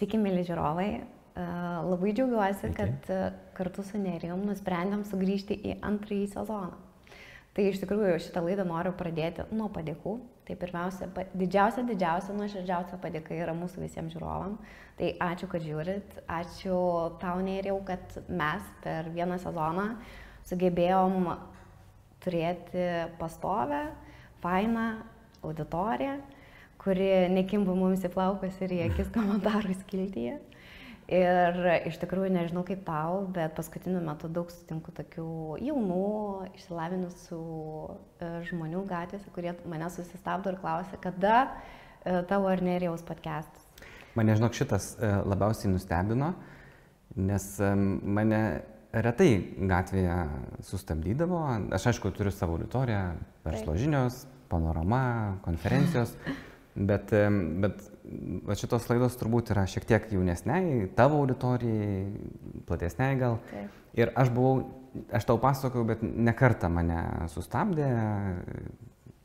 Sveiki, mėly žiūrovai. Labai džiaugiuosi, kad kartu su Nerijum nusprendėm sugrįžti į antrąjį sezoną. Tai iš tikrųjų šitą laidą noriu pradėti nuo padėkų. Tai pirmiausia, didžiausia, nuoširdžiausia padėka yra mūsų visiems žiūrovam. Tai ačiū, kad žiūrit. Ačiū tau, Nerijau, kad mes per vieną sezoną sugebėjom turėti pastovę, fainą auditoriją, kuri nekimba mums į plaukas ir į akis komentarų skiltyje. Ir iš tikrųjų nežinau kaip tau, bet paskutiniu metu daug sutinku tokių jaunų, išsilavinusių žmonių gatvėse, kurie mane susistabdo ir klausia, kada tavo ar Nerijaus podcastas. Mane, žinok, šitas labiausiai nustebino, nes mane retai gatvėje sustabdydavo. Aš, aišku, turiu savo auditoriją, verslo žinios, panorama, konferencijos. Bet šitos laidos turbūt yra šiek tiek jaunesniai, tavo auditorijai, platesniai gal. Taip. Ir aš tau pasakojau, bet ne kartą mane sustabdė,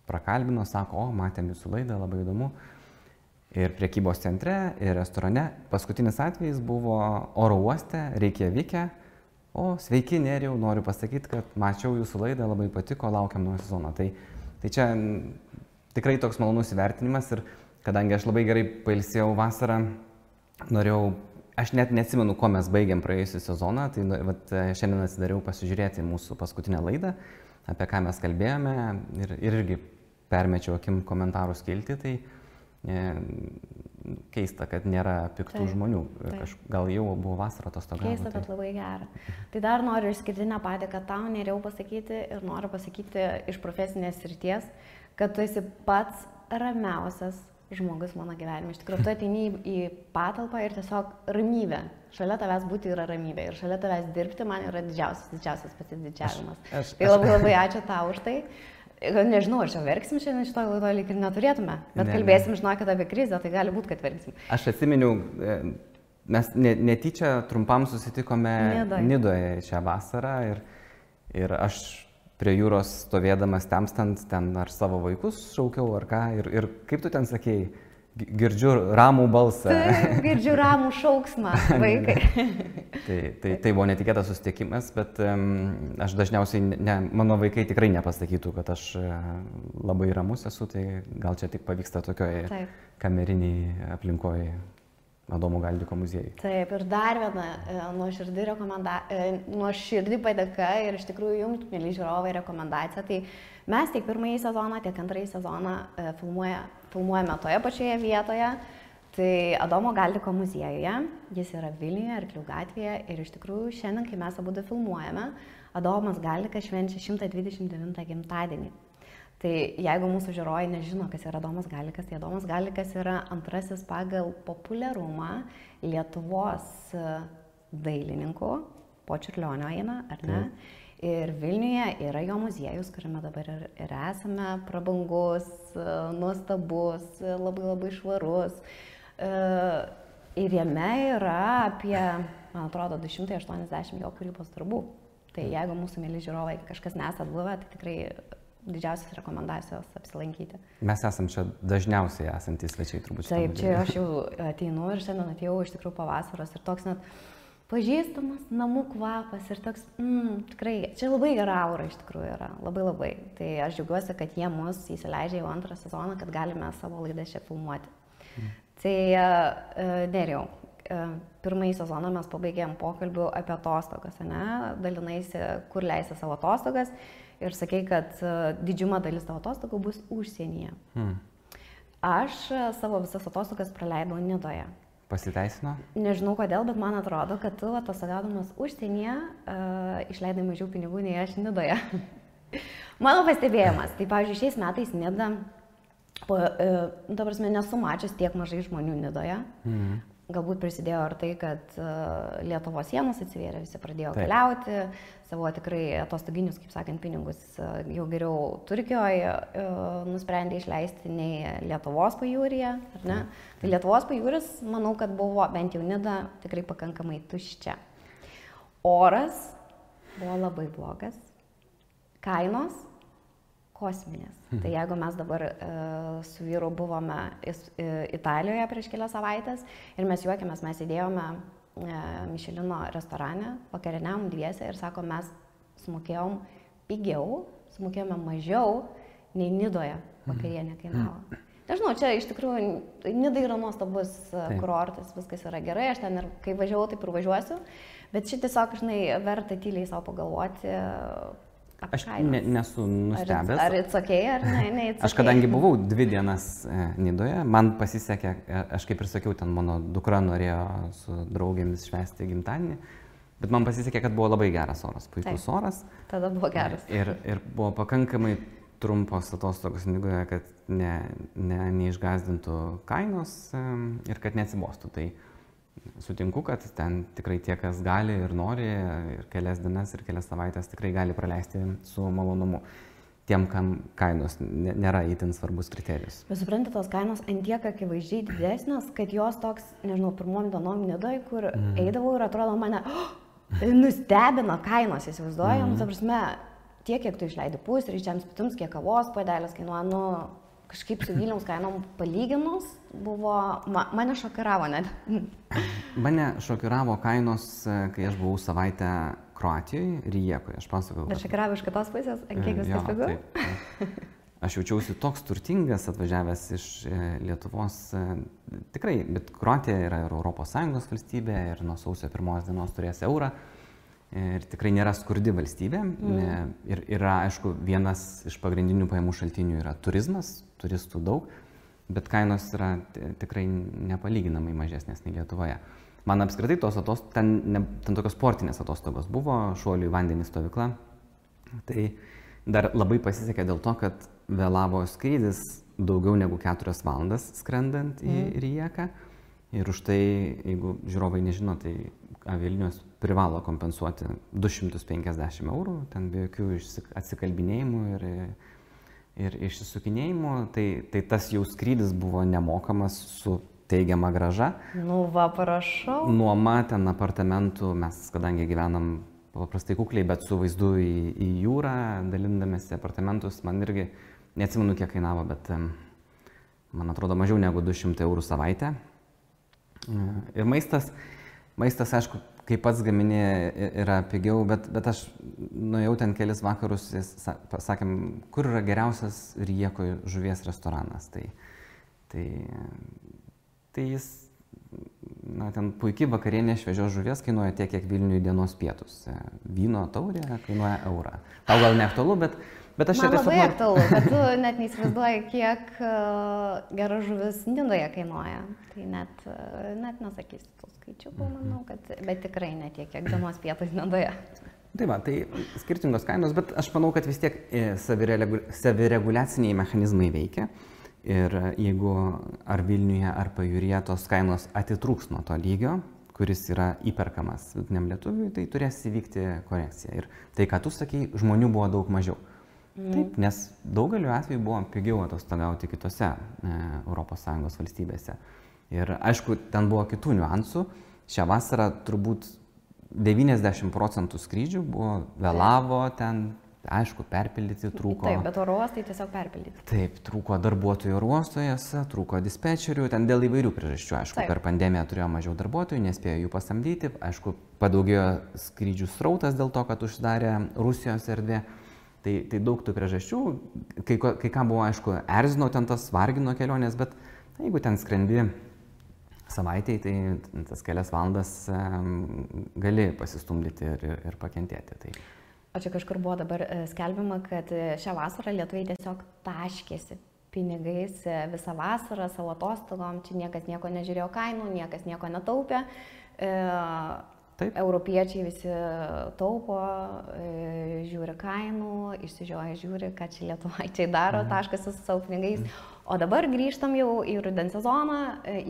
prakalbino, sako, o, matėm jūsų laidą, labai įdomu. Ir prekybos centre, ir restorane. Paskutinis atvejis buvo oro uoste, Reikjavike. O, sveiki, Nerijau, noriu pasakyti, kad mačiau jūsų laidą, labai patiko, laukiam nuo sezono. Tai čia tikrai toks malonus įvertinimas ir kadangi aš labai gerai pailsėjau vasarą, norėjau, aš net neatsimenu, ko mes baigėm praėjusią sezoną, tai vat, šiandien atsidariau pasižiūrėti mūsų paskutinę laidą, apie ką mes kalbėjome ir irgi permečiau akim komentarų skiltį, tai keista, kad nėra piktų žmonių. Gal jau buvo vasara atostogavimo. Keista, bet labai gera. Tai dar noriu išskirtinę padėką tau, Nerijau, pasakyti ir noriu pasakyti iš profesinės srities, kad tu esi pats ramiausias žmogus mano gyvenime. Iš tikrųjų, tu ateini į patalpą ir tiesiog ramybė. Šalia tavęs būti yra ramybė ir šalia tavęs dirbti man yra didžiausias pasididžiavimas. Tai labai ačiū tau už tai. Nežinau, ar čia verksim šiandien šitoj laidoje, lyg ir neturėtume, bet kalbėsim, žinokit, apie krizę, tai gali būti, kad verksim. Aš atsiminiau, mes netyčia trumpam susitikome Nidoje šią vasarą ir aš prie jūros stovėdamas temstant ten ar savo vaikus šaukiau ar ką ir kaip tu ten sakėjai, girdžiu ramų balsą. Taip, girdžiu ramų šauksmą, vaikai. Tai buvo netikėtas susitikimas, bet aš dažniausiai, mano vaikai tikrai nepasakytų, kad aš labai ramus esu, tai gal čia tik pavyksta tokioje kameriniai aplinkoje Adomo Galdiko muziejai. Taip, ir dar viena nuoširdi padėka ir iš tikrųjų jums, mėly žiūrovai, rekomendacija. Tai mes tiek pirmąjį sezoną, tiek antrąjį sezoną filmuojame toje pačioje vietoje, tai Adomo Galdiko muziejuje, jis yra Vilniuje, Arklių gatvėje ir iš tikrųjų šiandien, kai mes abudu filmuojame, Adomas Galdikas švenčia 129 gimtadienį. Tai jeigu mūsų žiūrovai nežino, kas yra Adomas Galdikas, tai Adomas Galdikas yra antrasis pagal populiarumą Lietuvos dailininkų, po Čirlionio eina, ar ne? Ir Vilniuje yra jo muziejus, kuriame dabar ir esame, prabangus, nuostabus, labai labai švarus. Ir jame yra apie, man atrodo, 280 jo kūrybos darbų. Tai jeigu mūsų mėly žiūrovai kažkas nesat buvę, tai tikrai didžiausios rekomendacijos apsilankyti. Mes esam čia dažniausiai esantys svečiai turbūt. Taip, čia aš jau ateinu ir šiandien atėjau iš tikrųjų pavasaros ir toks net pažįstamas namų kvapas ir toks, tikrai, čia labai gera aura iš tikrųjų yra, labai labai. Tai aš džiaugiuosi, kad jie mus įsileidžia jau antrą sezoną, kad galime savo laidą čia filmuoti. Tai, Nerijau, pirmąjį sezoną mes pabaigėm pokalbių apie atostogas, ne? Dalinaisi, kur leisi savo atostogas ir sakei, kad didžiuma dalis tavo atostogų bus užsienyje. Aš savo visas atostogas praleidau Nidoje. Pasiteisino? Nežinau kodėl, bet man atrodo, kad tu atostogaudamas užsienyje išleidai mažiau pinigų nei aš Nidoje. Mano pastebėjimas. Tai, pavyzdžiui, šiais metais Nida, dabar nesu mačius tiek mažai žmonių Nidoje. Galbūt prisidėjo ir tai, kad Lietuvos sienos atsivėrė, visi pradėjo keliauti, savo tikrai atostoginius, kaip sakant, pinigus jau geriau Turkijoje nusprendė išleisti nei Lietuvos pajūryje, ar ne? Tai Lietuvos pajūris, manau, kad buvo bent jau Nida tikrai pakankamai tuščia. Oras buvo labai blogas, kainos kosminės. Tai jeigu mes dabar su vyru buvome Italijoje prieš kelias savaitės ir mes juokėmės, mes įdėjome Mišelino restorane, vakarieniavom dviese ir sako, mes sumokėjom pigiau, sumokėjome mažiau nei Nidoje vakarienė kainavo. Nežinau, čia iš tikrųjų, Nida yra nuostabus kurortas, viskas yra gerai, aš ten ir kai važiavau, taip ir važiuosiu, bet šį tiesiog, žinai, verta tyliai savo pagalvoti. Aš nesu nustebęs. Ar it's okay, ar ne it's okay. Aš kadangi buvau 2 dienas Nidoje, man pasisekė, aš kaip ir sakiau, ten mano dukra norėjo su draugėmis švęsti gimtadienį, bet man pasisekė, kad buvo labai geras oras, puikus oras. Tada buvo geras. Ir buvo pakankamai trumpos atostogos Nidoje, kad neišgazdintų kainos ir kad neatsibostų. Tai sutinku, kad ten tikrai tie, kas gali ir nori, ir kelias dienas, ir kelias savaitės tikrai gali praleisti su malonumu. Tiem, kam kainos nėra įtin svarbus kriterijus. Bet supranti, tos kainos antiek akivaizdžiai didesnės, kad jos toks, nežinau, pirmom dienom Nidoj, kur eidavau ir atrodo mane, nustebino kainos, įsivaizduojam, ta prasme, tiek, kiek tu išleidi pusryčiams, pietums, kiek kavos puodelis kainuoja, nu, kažkaip su Vilniaus kainom palyginus buvo, mane šokiravo net. Mane šokiravo kainos, kai aš buvau savaitę Kroatijoje, Rijekoje, aš pasakau. Bet šokiravo iš kitos pusės, kiek viskas pigu? Aš jaučiausi toks turtingas atvažiavęs iš Lietuvos, tikrai, bet Kroatija yra ir ES valstybė ir nuo sausio 1 dienos turės eurą. Ir tikrai nėra skurdi valstybė. Ir yra, aišku, vienas iš pagrindinių pajamų šaltinių yra turizmas, turistų daug, bet kainos yra tikrai nepalyginamai mažesnės nei Lietuvoje. Man apskritai tos atostogos, ten tokios sportinės atostogos buvo, šuolių į vandenį stovykla. Tai dar labai pasisekė dėl to, kad vėlavo skrydis daugiau negu 4 valandas skrendant į Rijeką. Ir už tai, jeigu žiūrovai nežino, tai avialinijos privalo kompensuoti 250 eurų, ten be jokių atsikalbinėjimų ir išsisukinėjimų, tai tas jau skrydis buvo nemokamas su teigiama grąža. Nu va, parašau. Nuoma ten apartamentų, mes kadangi gyvenam paprastai kukliai, bet su vaizdu į jūrą, dalindamėsi apartamentus, man irgi, neatsimenu kiek kainavo, bet man atrodo mažiau negu 200 eurų savaitę. Ir maistas, aišku, kaip pats gaminė, yra pigiau, bet aš nuėjau ten kelis vakarus, sakėm, kur yra geriausias Rijekoje žuvies restoranas. Tai jis, na, ten puikiai vakarienė šviežios žuvies kainuoja tiek, kiek Vilniuje dienos pietus. Vyno taurė kainuoja eurą. Tau gal neaktualu, bet aš čia tiesiog... Man labai aktualu, bet tu net neįsivaizduoji, kiek gera žuvis Nidoje kainuoja. Tai net nesakysi tų skaičių, manau, bet tikrai net tiek, kiek dienos pietus Nidoje. Tai va, tai skirtingos kainos, bet aš manau, kad vis tiek savireguliaciniai mechanizmai veikia. Ir jeigu ar Vilniuje, ar pajūryje tos kainos atitrūks nuo to lygio, kuris yra įperkamas vidutiniam lietuviui, tai turės įvykti korekcija. Ir tai, ką tu sakei, žmonių buvo daug mažiau. Taip, nes daugeliu atveju buvo pigiau atostogauti kitose ES valstybėse. Ir aišku, ten buvo kitų niuansų. Šią vasarą turbūt 90% skrydžių buvo vėlavo ten. Aišku, perpildyti trūko. Taip, bet oro uostai tiesiog perpildyti. Taip, trūko darbuotojų oro uostuose, trūko dispečerių, ten dėl įvairių priežasčių. Aišku, per pandemiją turėjo mažiau darbuotojų, nespėjo jų pasamdyti. Aišku, padaugėjo skrydžių srautas dėl to, kad užsidarė Rusijos erdvė. Tai daug tų priežasčių. Kai ką buvo, aišku, erzino ten tas, vargino kelionės, bet jeigu ten skrendi savaitėj, tai tas kelias valandas gali pasistumdyti ir pakentėti. O čia kažkur buvo dabar skelbima, kad šią vasarą lietuviai tiesiog taškėsi pinigais visą vasarą, savo atostogom, čia niekas nieko nežiūrėjo kainų, niekas nieko netaupė. Europiečiai visi taupo, žiūri kainų, išsižioja, žiūri, ką čia lietuvaičiai daro, taškasi su savo pinigais. O dabar grįžtam jau į rudens sezoną,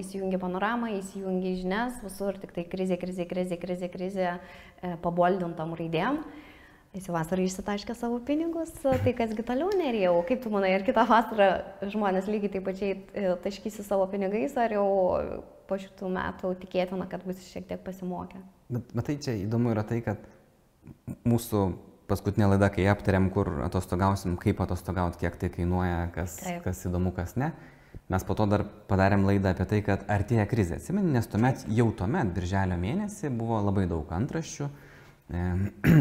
įsijungi panoramą, įsijungi žinias, visur tik tai krizė, krizė, krizė, krizė, krizė, paboldintom raidėm. Jis vasarą išsitaškė savo pinigus, tai kasgi toliau, Neri, kaip tu manai, ir kitą vasarą žmonės lygiai taip pačiai taškysi savo pinigais, ar jau po šitų metų tikėtina, kad bus šiek tiek pasimokę? Bet tai čia įdomu yra tai, kad mūsų paskutinė laida, kai aptarėm, kur atostogausim, kaip atostogauti, kiek tai kainuoja, kas įdomu, kas ne. Mes po to dar padarėm laidą apie tai, kad artėja krizė. Atsimeni, nes jau tuomet, birželio mėnesį, buvo labai daug antraščių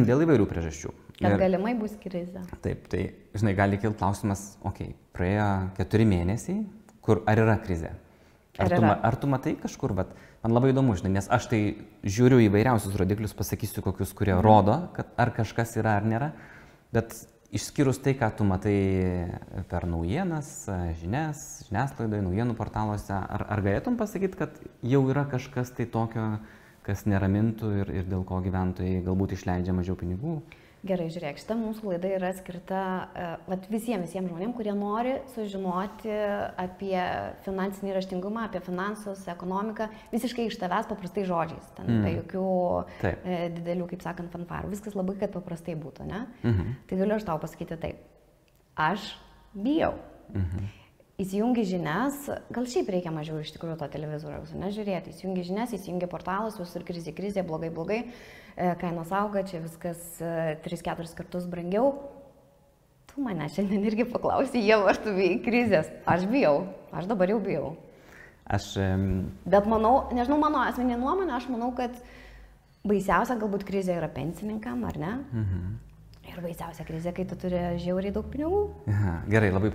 dėl įvairių priežasčių. Kad galimai bus krizė. Taip, tai, žinai, gali kilti klausimas, okei, praėjo 4 mėnesiai, kur ar yra krizė? Ar tu matai kažkur, bet man labai įdomu, žinai, nes aš tai žiūriu įvairiausius rodiklius, pasakysiu kokius, kurie rodo, kad ar kažkas yra ar nėra, bet išskyrus tai, ką tu matai per naujienas, žiniasklaidoje, naujienų portaluose, ar galėtum pasakyti, kad jau yra kažkas tai tokio, kas neramintų ir dėl ko gyventojai galbūt išleidžia mažiau pinigų? Gerai, žiūrėk, šita mūsų laida yra skirta visiems žmonėms, kurie nori sužinoti apie finansinį raštingumą, apie finansus, ekonomiką, visiškai iš tavęs paprastai žodžiais, ten be jokių didelių, kaip sakant, fanfarų. Viskas labai, kad paprastai būtų, ne? Tai galiu aš tau pasakyti taip. Aš bijau. Įsijungi žinias, gal šiaip reikia mažiau iš tikrųjų to televizoriaus, nežiūrėti, įsijungi žinias, įsijungi portalus, visur krizė, blogai, kainos auga, čia viskas 3-4 kartus brangiau. Tu mane šiandien irgi paklausi, jau ar tu bijai krizės? Aš bijau, aš dabar jau bijau. Bet manau, nežinau, mano asmeninė nuomonė, aš manau, kad baisiausia galbūt krizė yra pensininkam, ar ne? Ir baisiausia krizė, kai tu turi žiauriai daug pinigų. Gerai, labai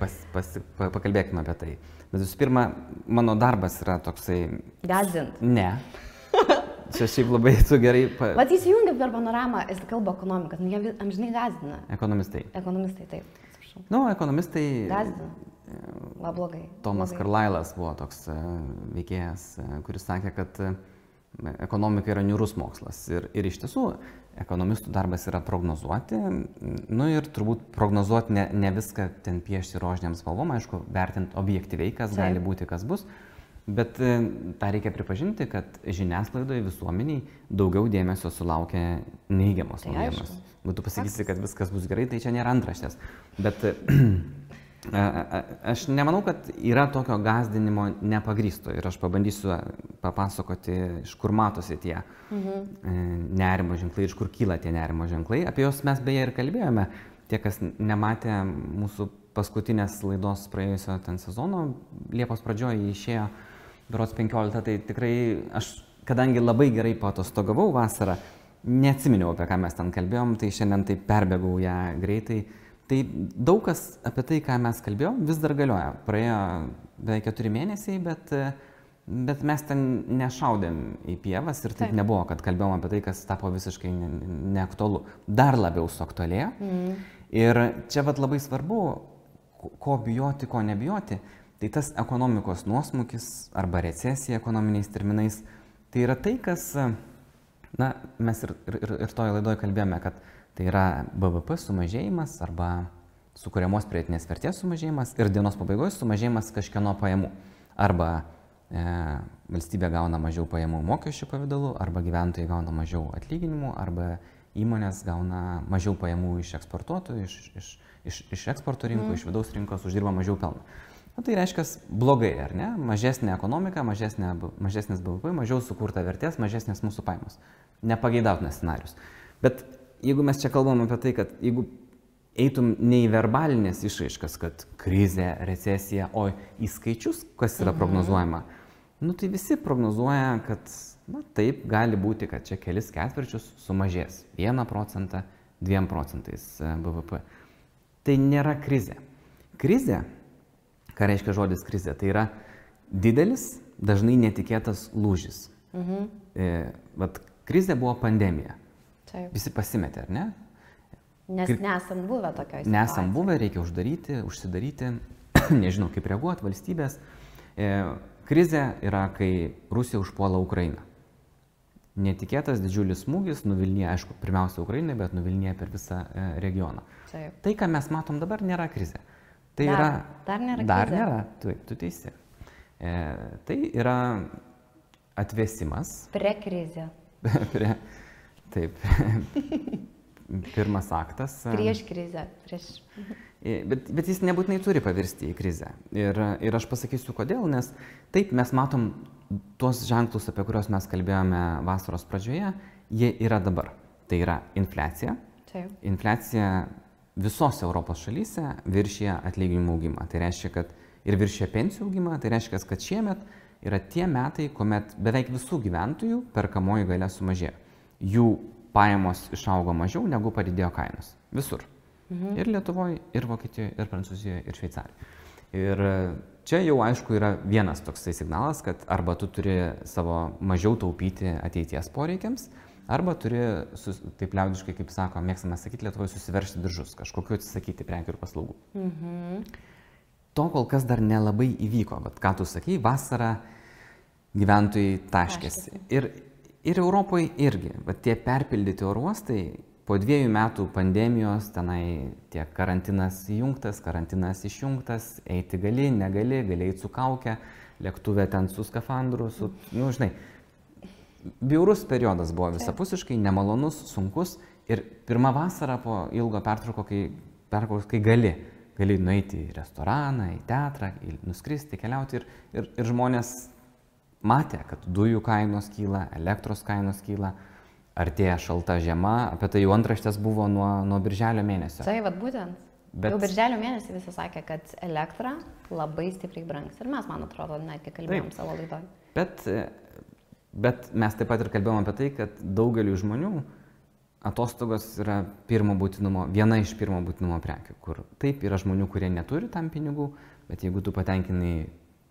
pakalbėkime apie tai. Bet visų pirma, mano darbas yra toksai... Gąsdint. Ne. Čia šiaip labai tu gerai... Vat įsijungi per panoramą, jis kalba ekonomikas, nu jie amžinai gąsdina. Ekonomistai. Ekonomistai, taip. Nu, ekonomistai... Gąsdina. Labai blogai. Tomas Karlailas buvo toks veikėjas, kuris sakė, kad ekonomika yra niūrus mokslas. Ir iš tiesų, ekonomistų darbas yra prognozuoti. Nu ir turbūt prognozuoti ne viską ten piešti rožiniams spalvom, aišku, vertinti objektyviai, kas gali būti, kas bus. Bet tą reikia pripažinti, kad žiniasklaidoje visuomeniai daugiau dėmesio sulaukia neigiamos naujienos. Būtų pasakyti, kad viskas bus gerai, tai čia nėra antraštės. Bet aš nemanau, kad yra tokio gąsdinimo nepagrysto ir aš pabandysiu papasakoti, iš kur matosi tie nerimo ženklai, iš kur kyla tie nerimo ženklai. Apie juos mes beje ir kalbėjome. Tie, kas nematė mūsų paskutinės laidos praėjusio ten sezono, Liepos pradžioje išėjo berods 15, tai tikrai aš, kadangi labai gerai paatostogavau vasarą, neatsiminiau, apie ką mes ten kalbėjom, tai šiandien taip perbėgau ją greitai. Tai daug kas apie tai, ką mes kalbėjom, vis dar galioja. Praėjo beveik 4 mėnesiai, bet mes ten nešaudėm į pievas ir taip nebuvo, kad kalbėjom apie tai, kas tapo visiškai neaktualu. Dar labiau suaktualėjo. Ir čia vat labai svarbu, ko bijoti, ko nebijoti. Tai tas ekonomikos nuosmukis arba recesija ekonominiais terminais, tai yra tai, kas, na, mes ir toje laidoje kalbėjome, kad tai yra BVP sumažėjimas arba sukuriamos pridėtinės vertės sumažėjimas ir dienos pabaigoje sumažėjimas kažkieno pajamų. Arba valstybė gauna mažiau pajamų mokesčių pavidalu, arba gyventojai gauna mažiau atlyginimų, arba įmonės gauna mažiau pajamų iš eksportuotojų, iš eksporto rinkų, iš vidaus rinkos uždirba mažiau pelno. Na, tai reiškia blogai, ar ne? Mažesnė ekonomika, mažesnės BVP, mažiau sukurta vertės, mažesnės mūsų pajamos. Nepageidautinas scenarius. Bet jeigu mes čia kalbam apie tai, kad jeigu eitum ne į verbalinės išraiškas, kad krizė, recesija, o į skaičius, kas yra prognozuojama, nu tai visi prognozuoja, kad na, taip gali būti, kad čia kelis ketvirčius sumažės 1%, 2% BVP. Tai nėra krizė. Krizė, ką reiškia žodis krizė, tai yra didelis, dažnai netikėtas lūžis. Vat krizė buvo pandemija. Visi pasimetė, ar ne? Nes nesam buvę tokioj situacijai. Nesam buvę, reikia uždaryti, užsidaryti, nežinau, kaip reaguoti valstybės. Krizė yra, kai Rusija užpuola Ukrainą. Netikėtas didžiulis smūgis nuvilnija, aišku, pirmiausia Ukrainai, bet nuvilnija per visą regioną. Tai, ką mes matom dabar, nėra krizė. Dar nėra krizė. Dar nėra, tu teisi. Tai yra atvėsimas. Prekrizė. Prekrizė. Taip, pirmas aktas. Prieš krizę. Bet jis nebūtinai turi pavirsti į krizę. Ir aš pasakysiu, kodėl, nes taip mes matom tuos ženklus, apie kuriuos mes kalbėjome vasaros pradžioje, jie yra dabar. Tai yra infliacija, Taip. Infliacija visos Europos šalyse viršyje atlyginimų augimą. Tai reiškia, kad ir viršyje pensijų augimą, tai reiškia, kad šiemet yra tie metai, kuomet beveik visų gyventojų perkamoji galia sumažėjo. Jų pajamos išaugo mažiau, negu padidėjo kainos. Visur. Mhm. Ir Lietuvoje, ir Vokietijoje, ir Prancūzijoje, ir Šveicarijoje. Ir čia jau aišku yra vienas toksai signalas, kad arba tu turi savo mažiau taupyti ateities poreikiams, arba turi, taip liaudiškai, kaip sako, mėgstama sakyti, Lietuvoje susiveršti diržus, kažkokiu atsisakyti prekių ir paslaugų. Mhm. To kol kas dar nelabai įvyko, bet ką tu sakai, vasarą gyventojai taškėsi. Ir Europoje irgi, bet tie perpildyti oro uostai, po 2 metų pandemijos, tenai tiek karantinas išjungtas, eiti gali, negali, galiai su kauke, lėktuvė ten su skafandru, su, žinai, biurus periodas buvo visapusiškai, nemalonus, sunkus ir pirmą vasarą po ilgo pertrauko, kai gali nueiti į restoraną, į teatrą, nuskristi, keliauti ir žmonės matė, kad dujų kainos kyla, elektros kainos kyla. Artėja šalta žiema, apie tai jau antraštės buvo nuo birželio mėnesio. Tai vat būtent. Bet... Jau birželio mėnesį visi sakė, kad elektra labai stipriai brangs. Ir mes, man atrodo, netgi kalbėjom savo laidoje. Bet mes taip pat ir kalbėjom apie tai, kad daugeliu žmonių atostogos yra viena iš pirmo būtinumo prekių. Kur taip yra žmonių, kurie neturi tam pinigų, bet jeigu tu patenkinai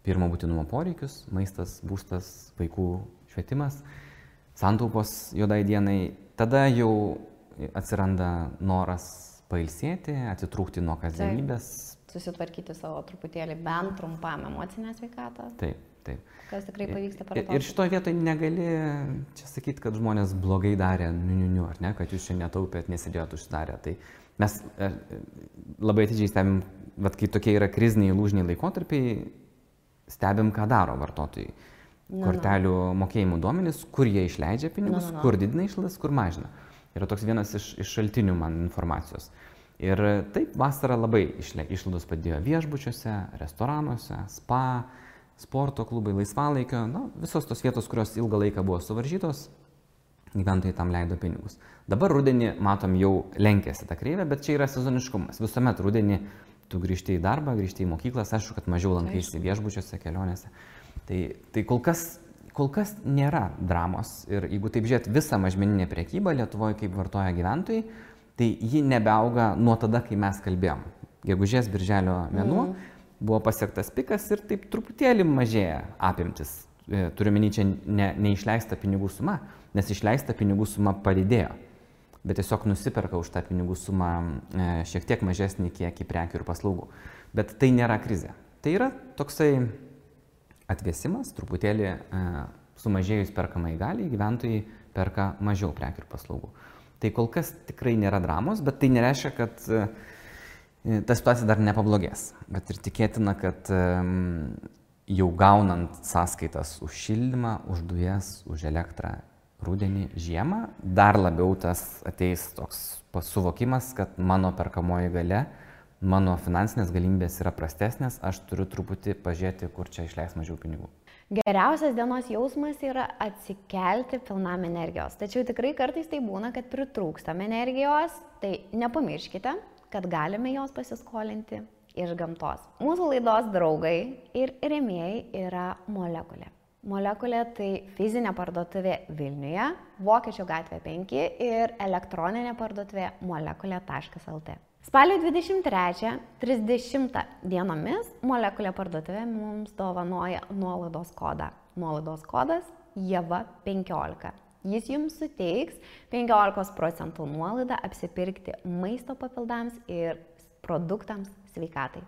pirmo būtinumo poreikius, maistas, būstas, vaikų švietimas, santaupos juodai dienai, tada jau atsiranda noras pailsėti, atitrūkti nuo kasdienybės. Susitvarkyti savo truputėlį bent trumpam emocinę sveikatą. Taip, taip. Kas tikrai pavyksta per atostogų. Ir šitoje vietoje negali čia sakyti, kad žmonės blogai darė, ar ne, kad jūs čia netaupėt, nesėdėjot užsidarę. Tai mes labai atidžiai stebim, bet kai tokie yra kriziniai, lūžiniai laikotarpiai, stebim, ką daro vartotojai. Kortelių mokėjimų duomenys, kur jie išleidžia pinigus, kur didina išlaidas, kur mažina. Yra toks vienas iš šaltinių man informacijos. Ir taip vasarą labai išlaidos padėjo viešbučiuose, restoranuose, spa, sporto klubai, laisvalaikio. Visos tos vietos, kurios ilgą laiką buvo suvaržytos, gyventojai tam leido pinigus. Dabar rudenį, matom, jau lenkėsi tą kreivę, bet čia yra sezoniškumas. Visuomet rudenį tu grįžti į darbą, grįžti į mokyklas, aišku, kad mažiau lankaisi viešbučiuose, kelionėse. Tai kol kas nėra dramos ir jeigu taip žiūrėt visą mažmeninę prekybą Lietuvoje, kaip vartoja gyventojai, tai ji nebeauga nuo tada, kai mes kalbėjom. Gegužės birželio mėnuo buvo pasiektas pikas ir taip truputėlį mažėja apimtis. Turiu menį čia neišleista pinigų suma, nes išleista pinigų suma padidėjo, bet tiesiog nusiperka už tą pinigų sumą šiek tiek mažesnį kiekį prekių ir paslaugų. Bet tai nėra krizė. Tai yra toksai... Atvėsimas, truputėlį sumažėjus perkamai galiai, gyventojai perka mažiau prekių ir paslaugų. Tai kol kas tikrai nėra dramos, bet tai nereiškia, kad ta situacija dar nepablogės. Bet ir tikėtina, kad jau gaunant sąskaitas už šildymą, už dujas, už elektrą rudenį, žiemą, dar labiau tas ateis toks suvokimas, kad mano perkamoji galia, mano finansinės galimybės yra prastesnės, aš turiu truputį pažiūrėti, kur čia išleis mažiau pinigų. Geriausias dienos jausmas yra atsikelti pilnam energijos. Tačiau tikrai kartais tai būna, kad pritrūkstam energijos, tai nepamirškite, kad galime jos pasiskolinti iš gamtos. Mūsų laidos draugai ir rėmėjai yra Molekulė. Molekulė tai fizinė parduotuvė Vilniuje, Vokiečių gatvė 5 ir elektroninė parduotuvė molekulė.lt. Spalio 23–30 dienomis Molekulė parduotuvė mums dovanoja nuolaidos kodą. Nuolaidos kodas JEVA15. Jis jums suteiks 15% nuolaidą apsipirkti maisto papildams ir produktams sveikatai.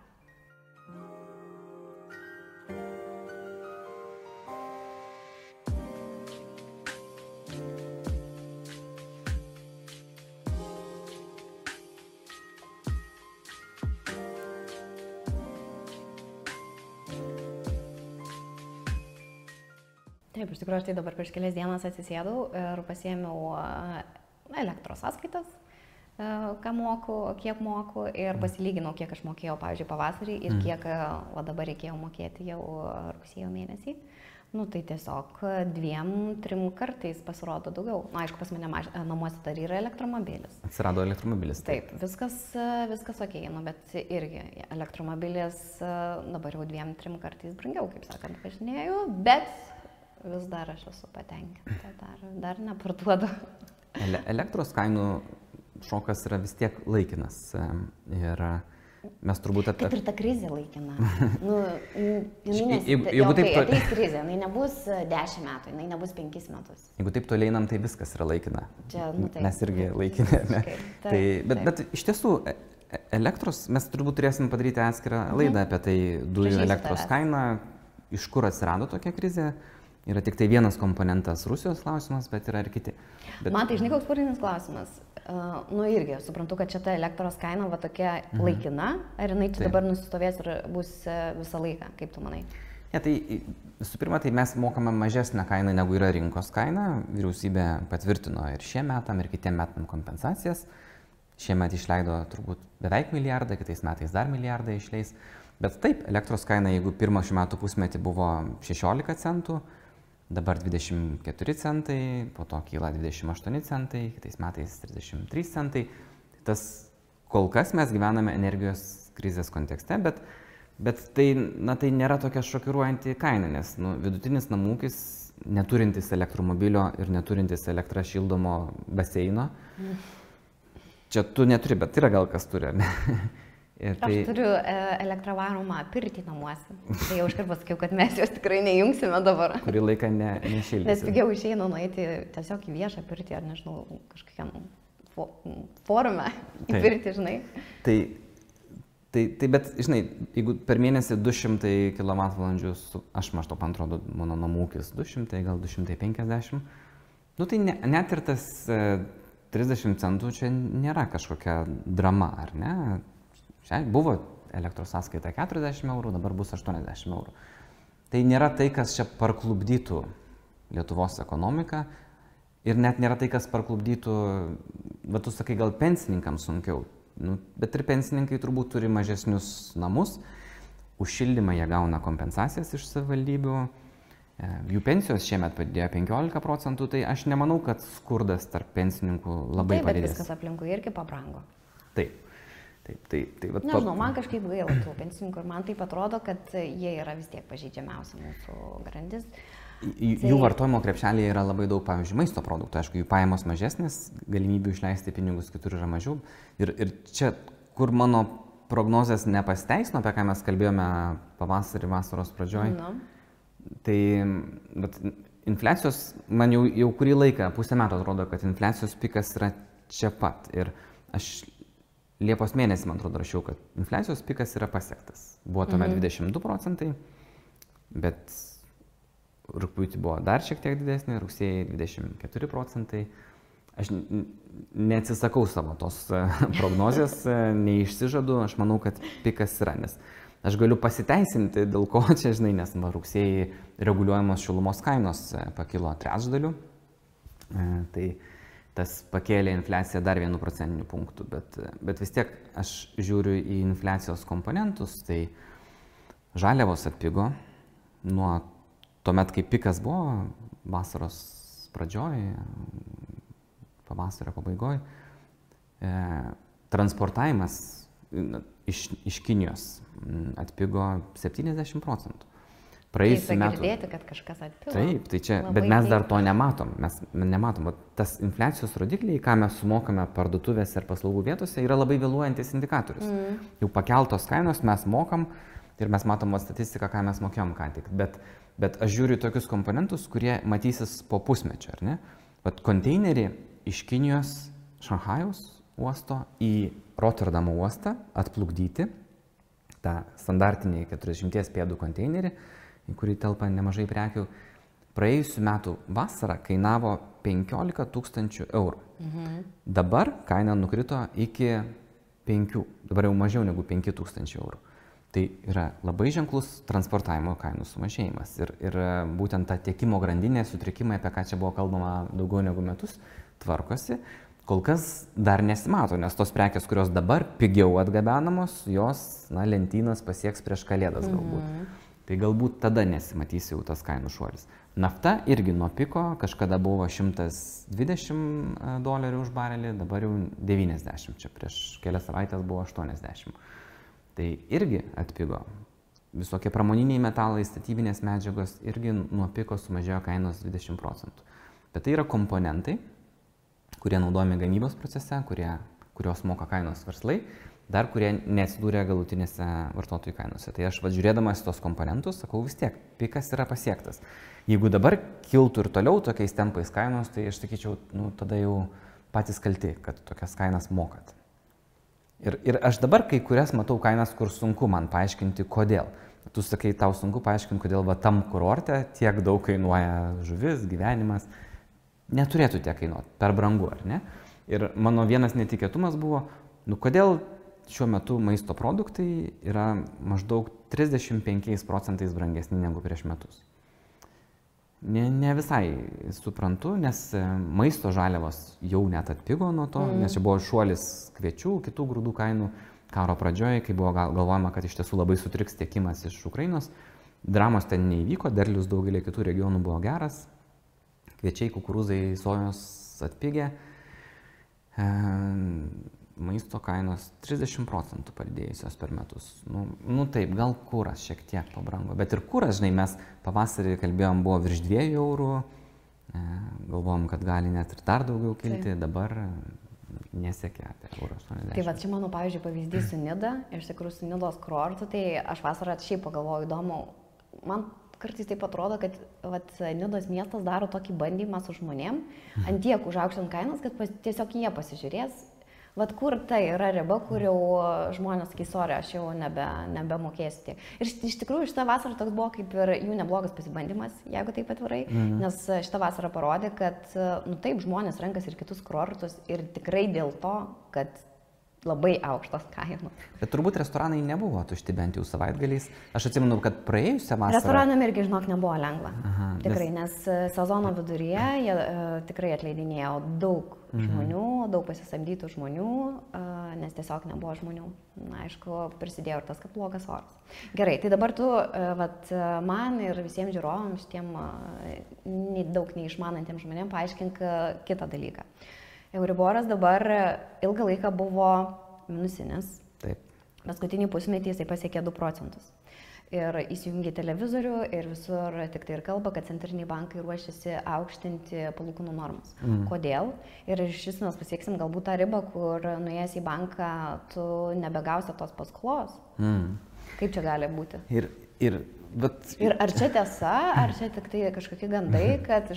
Taip, iš tikrųjų, aš tai dabar prieš kelias dienas atsisėdau ir pasiėmiau elektros sąskaitas, ką moku, kiek moku ir pasilyginau, kiek aš mokėjau, pavyzdžiui, pavasarį ir kiek dabar reikėjo mokėti jau rugsėjo mėnesį. Nu, tai tiesiog 2-3 kartais pasirodo daugiau. Na, aišku, pas mane namuose dar yra elektromobilis. Atsirado elektromobilis. Taip, viskas ok, nu, bet irgi elektromobilis dabar jau 2-3 kartais brangiau, kaip sakant, važinėjau, bet vis dar aš esu patenkinta, dar neparduodu. Elektros kainų šokas yra vis tiek laikinas ir mes turbūt apie... Kaip ir ta krizė laikina. Nu, jeigu taip... Ateis krizė, jinai nebus 10 metų, jinai nebus 5 metus. Jeigu taip toliai einam, tai viskas yra laikina. Čia, nu, taip. Mes irgi laikinėme. Bet iš tiesų, elektros, mes turbūt turėsim padaryti atskirą laidą apie tai dujų elektros kainą, iš kur atsirado tokia krizė. Yra tik tai vienas komponentas Rusijos klausimas, bet yra ir kiti. Man tai, žinai, koks purinis klausimas. Nu irgi, suprantu, kad šita elektros kaina va tokia laikina, ar jinai čia dabar nusistovės ir bus visą laiką, kaip tu manai? Ne, tai visų pirma, tai mes mokame mažesnę kainą, negu yra rinkos kaina. Vyriausybė patvirtino ir šiem metam, ir kitiem metam kompensacijas. Šiemet išleido turbūt beveik milijardą, kitais metais dar milijardą išleis. Bet taip, elektros kaina, jeigu pirmą šių metų pusmetį buvo 16 centų, dabar 24 centai, po to kyla 28 centai, kitais metais 33 centai. Tas kol kas mes gyvename energijos krizės kontekste, bet tai, na, tai nėra tokia šokiruojanti kaina, nes nu, vidutinis namūkis, neturintis elektromobilio ir neturintis elektrą šildomo baseino, čia tu neturi, bet yra gal kas turi, ar ne? Aš turiu elektravaromą pirtį namuose. Tai jau iškart pasakiau, kad mes jos tikrai nejungsime dabar. Kurį laiką nešildysim. Nes pigiau išeinu nueiti tiesiog į viešą pirtį ar, nežinau, kažkokiam forume į pirtį, žinai. Tai bet, žinai, jeigu per mėnesį 200 kWh, aš maždaug, man atrodo, mano namūkis 200, gal 250, nu tai net ir tas 30 centų čia nėra kažkokia drama, ar ne? Buvo elektros sąskaita 40 eurų, dabar bus 80 eurų. Tai nėra tai, kas čia parklubdytų Lietuvos ekonomiką ir net nėra tai, kas parklubdytų, bet tu sakai, gal pensininkams sunkiau. Nu, bet ir pensininkai turbūt turi mažesnius namus, už šildymą jie gauna kompensacijas iš savivaldybių, jų pensijos šiemet padidėjo 15%, tai aš nemanau, kad skurdas tarp pensininkų labai padidės. Taip, bet viskas aplinkui irgi pabrango. Taip. Nežinau, man kažkaip gaila tų pensininkų ir man taip atrodo, kad jie yra vis tiek pažeidžiamiausia mūsų grandis. Jų vartojimo krepšelėje yra labai daug, pavyzdžiui, maisto produktų. Aišku, jų pajamos mažesnės, galimybių išleisti pinigus kitur yra mažiau. Ir čia, kur mano prognozės nepasteisino, apie ką mes kalbėjome pavasarį, vasaros pradžioj, tai infliacijos, man jau kurį laiką, pusę metų atrodo, kad infliacijos pikas yra čia pat. Ir aš... Liepos mėnesį, man atrodo, rašiau, kad infliacijos pikas yra pasiektas. Buvo tuomet 22%, bet rugpjūtį buvo dar šiek tiek didesnė, rugsėjai 24%. Aš neatsisakau savo tos prognozės, neišsižadu, aš manau, kad pikas yra, nes aš galiu pasiteisinti, dėl ko čia, žinai, nes rugsėjai reguliuojamos šilumos kainos pakilo 1/3, tai... Tas pakėlė infliaciją dar 1 procentiniu punktu, bet vis tiek aš žiūriu į infliacijos komponentus, tai žaliavos atpigo nuo tuomet, kai pikas buvo vasaros pradžioj, pavasario pabaigoj, transportavimas iš Kinijos atpigo 70%. Praėjusiu metu. Girdėti, kad kažkas atpilo. Taip, tai čia, bet mes dar to nematom. Mes nematom, tas infliacijos rodikliai, ką mes sumokame parduotuvės ir paslaugų vietose, yra labai vėluojantis indikatorius. Jau pakeltos kainos mes mokam ir mes matom statistiką, ką mes mokėjom ką tik. Bet aš žiūriu tokius komponentus, kurie matysis po pusmečio, ar ne? Bet konteinerį iš Kinijos Šanhajaus uosto į Rotterdamo uostą atplukdyti, tą standartinį 40 pėdų konteinerį, į kurį telpa nemažai prekių, praėjusiu metu vasarą kainavo 15 000 eurų. Dabar kaina nukrito iki 5, dabar jau mažiau negu 5 000 eurų. Tai yra labai ženklus transportavimo kainų sumažėjimas. Ir būtent ta tiekimo grandinė sutrikimai, apie ką čia buvo kalbama daugiau negu metus, tvarkosi. Kol kas dar nesimato, nes tos prekės, kurios dabar pigiau atgabenamos, jos, na, lentynas pasieks prieš Kalėdas galbūt. Tai galbūt tada nesimatys jau tas kainų šuolis. Nafta irgi nuo piko, kažkada buvo $120 už barelį, dabar jau 90, čia prieš kelias savaitės buvo 80. Tai irgi atpigo. Visokie pramoniniai metalai, statybinės medžiagos irgi nuo piko sumažėjo kainos 20%. Bet tai yra komponentai, kurie naudojami gamybos procese, kurios moka kainos verslai, dar kurie neatsidūrė galutinėse vartotojų kainose. Tai aš žiūrėdamas tos komponentus, sakau vis tiek, pikas yra pasiektas. Jeigu dabar kiltų ir toliau tokiais tempais kainos, tai aš sakyčiau, nu, tada jau patys kalti, kad tokias kainas mokat. Ir aš dabar kai kurias matau kainas, kur sunku man paaiškinti, kodėl. Tu sakai, tau sunku paaiškinti, kodėl va tam kurorte tiek daug kainuoja žuvis, gyvenimas. Neturėtų tiek kainuoti, per brangu, ar ne? Ir mano vienas netikėtumas buvo, nu kodėl šiuo metu maisto produktai yra maždaug 35% brangesni negu prieš metus. Ne visai suprantu, nes maisto žaliavos jau net atpigo nuo to, nes čia buvo šuolis kviečių, kitų grūdų kainų karo pradžioje, kai buvo galvojama, kad iš tiesų labai sutriks tiekimas iš Ukrainos. Dramos ten neįvyko, derlius daugelį kitų regionų buvo geras, kviečiai, kukurūzai, sojos atpigė. Maisto kainos 30% padidėjusios per metus. Nu taip, gal kuras šiek tiek pabrango. Bet ir kuras, žinai, mes pavasarį kalbėjom, buvo virš 2 eurų. Galvojom, kad gali net ir dar daugiau kilti. Dabar nesiekia apie €80. Tai va, čia mano, pavyzdžiui, pavyzdys su Nida. Iš tikrųjų, su Nidos kurortu, tai aš vasarą šiaip pagalvojau įdomu. Man kartais taip atrodo, kad vat, Nidos miestas daro tokį bandymą su žmonėm. Ant tiek užaukštant kainas, kad tiesiog jie pasižiūrės, vat kur tai yra riba, kur jau žmonės sakys, sorry, aš jau nebemokėsiu tiek. Ir iš tikrųjų šitą vasarą toks buvo kaip ir jų neblogas pasibandymas, jeigu taip atvirai, nes šitą vasarą parodė, kad nu, taip žmonės renkasi ir kitus kurortus ir tikrai dėl to, kad labai aukštas kainos. Bet turbūt restoranai nebuvo tušti bent jau savaitgaliais. Aš atsimenu, kad praėjusią vasarą... Restoranam irgi, žinok, nebuvo lengva. Aha, tikrai, nes sezono viduryje jie tikrai atleidinėjo daug žmonių, daug pasisamdytų žmonių, nes tiesiog nebuvo žmonių. Na, aišku, prisidėjo ir tas, kad blogas oras. Gerai, tai dabar tu man ir visiems žiūrovams, šitiem daug neišmanantiems žmonėm paaiškink kitą dalyką. Euriboras dabar ilgą laiką buvo minusinis. Taip. Paskutinį pusmetį jisai pasiekė 2%. Ir įsijungė televizorių ir visur tik tai ir kalba, kad centriniai bankai ruošiasi aukštinti palūkanų normas. Kodėl? Ir iš vis mes pasieksim galbūt tą ribą, kur nuėjęs į banką tu nebegausi tos paskolos. Kaip čia gali būti? Ir ar čia tiesa, ar čia tik tai kažkokie gandai, kad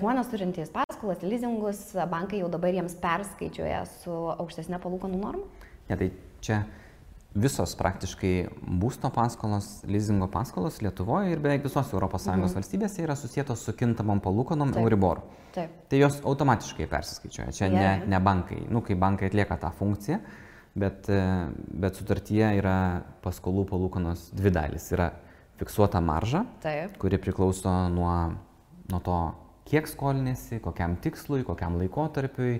žmonės turintys paskolas, lizingus, bankai jau dabar jiems perskaičiuoja su aukštesne palūkanų norma? Ne, tai čia visos praktiškai būsto paskolos, lizingo paskolos Lietuvoje ir beveik visos ES valstybėse yra susietos su kintamom palūkanom Euriboru. Tai jos automatiškai persiskaičiuoja, čia ne bankai, nu kai bankai atlieka tą funkciją, bet sutartyje yra paskolų palūkanos dvi dalys. Yra fiksuota marža, kuri priklauso nuo to, kiek skolinėsi, kokiam tikslui, kokiam laikotarpiui.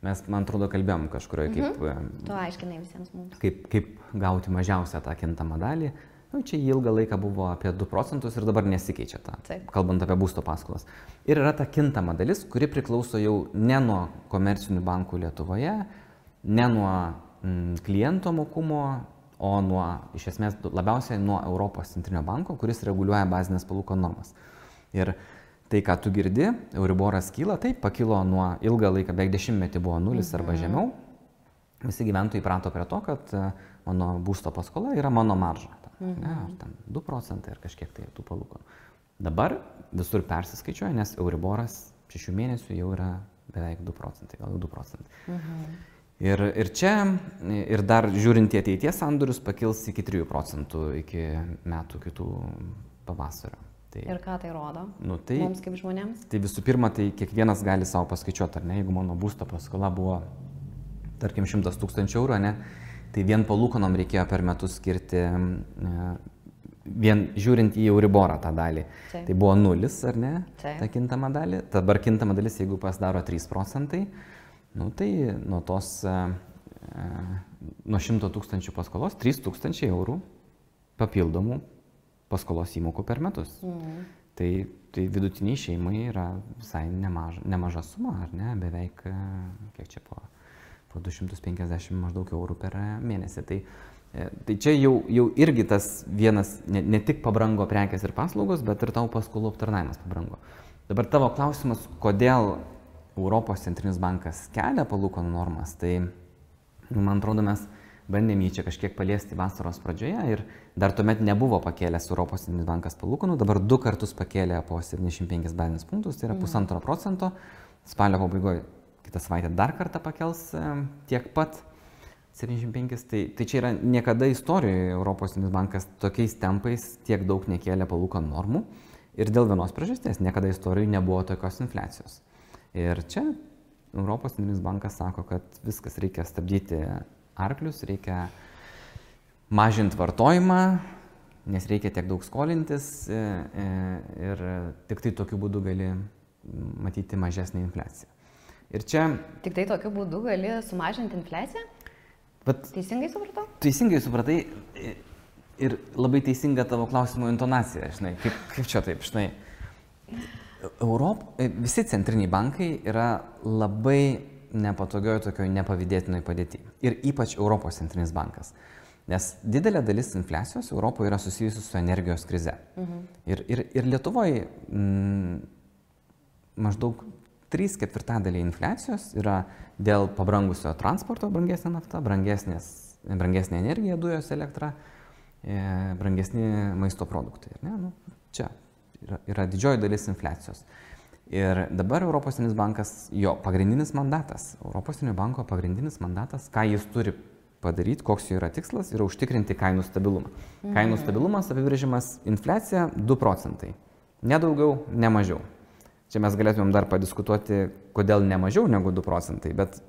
Mes, man atrodo, kalbėjom kažkurioje, tu aiškinai visiems mums. Kaip gauti mažiausią tą kintamą dalį. Nu, čia ilgą laiką buvo apie 2% ir dabar nesikeičia tą, kalbant apie būsto paskolas. Ir yra ta kintama dalis, kuri priklauso jau ne nuo komercinių bankų Lietuvoje, ne nuo kliento mokumo, o nuo, iš esmės, labiausiai nuo Europos centrinio banko, kuris reguliuoja bazinės palūkanų normas. Ir tai, ką tu girdi, Euriboras kyla, taip, pakilo nuo ilgą laiką, beveik 10 metų buvo 0 arba žemiau. Visi gyventojai įprato prie to, kad mano būsto paskola yra mano marža. Ar ten 2% ar kažkiek tai tų palūkanų. Dabar visur persiskaičiuoja, nes Euriboras 6 mėnesių jau yra beveik 2%, gal 2%. Ir čia, ir dar žiūrint į ateities sandorius, pakils iki 3% iki metų kitų pavasario. Ir ką tai rodo mums kaip žmonėms? Tai visų pirma, tai kiekvienas gali savo paskaičiuoti, ar ne, jeigu mano būsto paskola buvo, tarkim, 100 000 eurų, ne, tai vien palūkanom reikėjo per metus skirti, vien žiūrint į Euriborą tą dalį, tai buvo 0, ar ne, ta kintama dalį, dabar kintama dalis, jeigu pasidaro 3%, nu, tai nuo tos, nuo 100 000 paskolos 3 000 eurų papildomų paskolos įmokų per metus. Mm. Tai vidutiniai šeimai yra visai nemaža suma, ar ne, beveik, kiek čia po 250 maždaug eurų per mėnesį. Tai čia jau irgi tas vienas, ne tik pabrango prekės ir paslaugos, bet ir tavo paskolų aptarnavimas pabrango. Dabar tavo klausimas, kodėl Europos centrinis bankas kelia palūkanų normas, tai, man atrodo, mes bandėm jį čia kažkiek paliesti vasaros pradžioje ir dar tuomet nebuvo pakėlęs Europos centrinis bankas palūkanų, dabar 2 kartus pakėlė po 75 bazinius punktus, tai yra 1,5%, spalio pabaigoje kitą savaitę dar kartą pakels tiek pat 75, tai čia yra niekada istorijoje Europos centrinis bankas tokiais tempais tiek daug nekėlė palūkanų normų ir dėl vienos priežasties niekada istorijoje nebuvo tokios infliacijos. Ir čia Europos centrinis bankas sako, kad viskas reikia stabdyti arklius, reikia mažinti vartojimą, nes reikia tiek daug skolintis ir tik tai tokiu būdu gali matyti mažesnį infliaciją. Ir čia... Tik tai tokiu būdu gali sumažinti infliaciją? Bet, teisingai supratau? Teisingai supratai ir labai teisinga tavo klausimo intonacija, žinai, kaip čia taip, žinai. Visi centriniai bankai yra labai nepatogioje tokioje nepavydėtinoje padėtyje. Ir ypač Europos centrinis bankas. Nes didelė dalis infliacijos Europoje yra susijusi su energijos krize. Mhm. Ir Lietuvoje maždaug 3/4 infliacijos yra dėl pabrangusio transporto, brangesnė nafta, brangesnė energija, dujos, elektra, brangesni maisto produktai. Ne? Čia yra didžioji dalis infliacijos. Ir dabar Europos centrinis bankas, jo pagrindinis mandatas, Europos centrinio banko pagrindinis mandatas, ką jis turi padaryti, koks jo yra tikslas, yra užtikrinti kainų stabilumą. Mhm. Kainų stabilumas apibrėžimas infliacija 2%. Nedaugiau, nemažiau. Čia mes galėtumėm dar padiskutuoti, kodėl nemažiau negu 2%, bet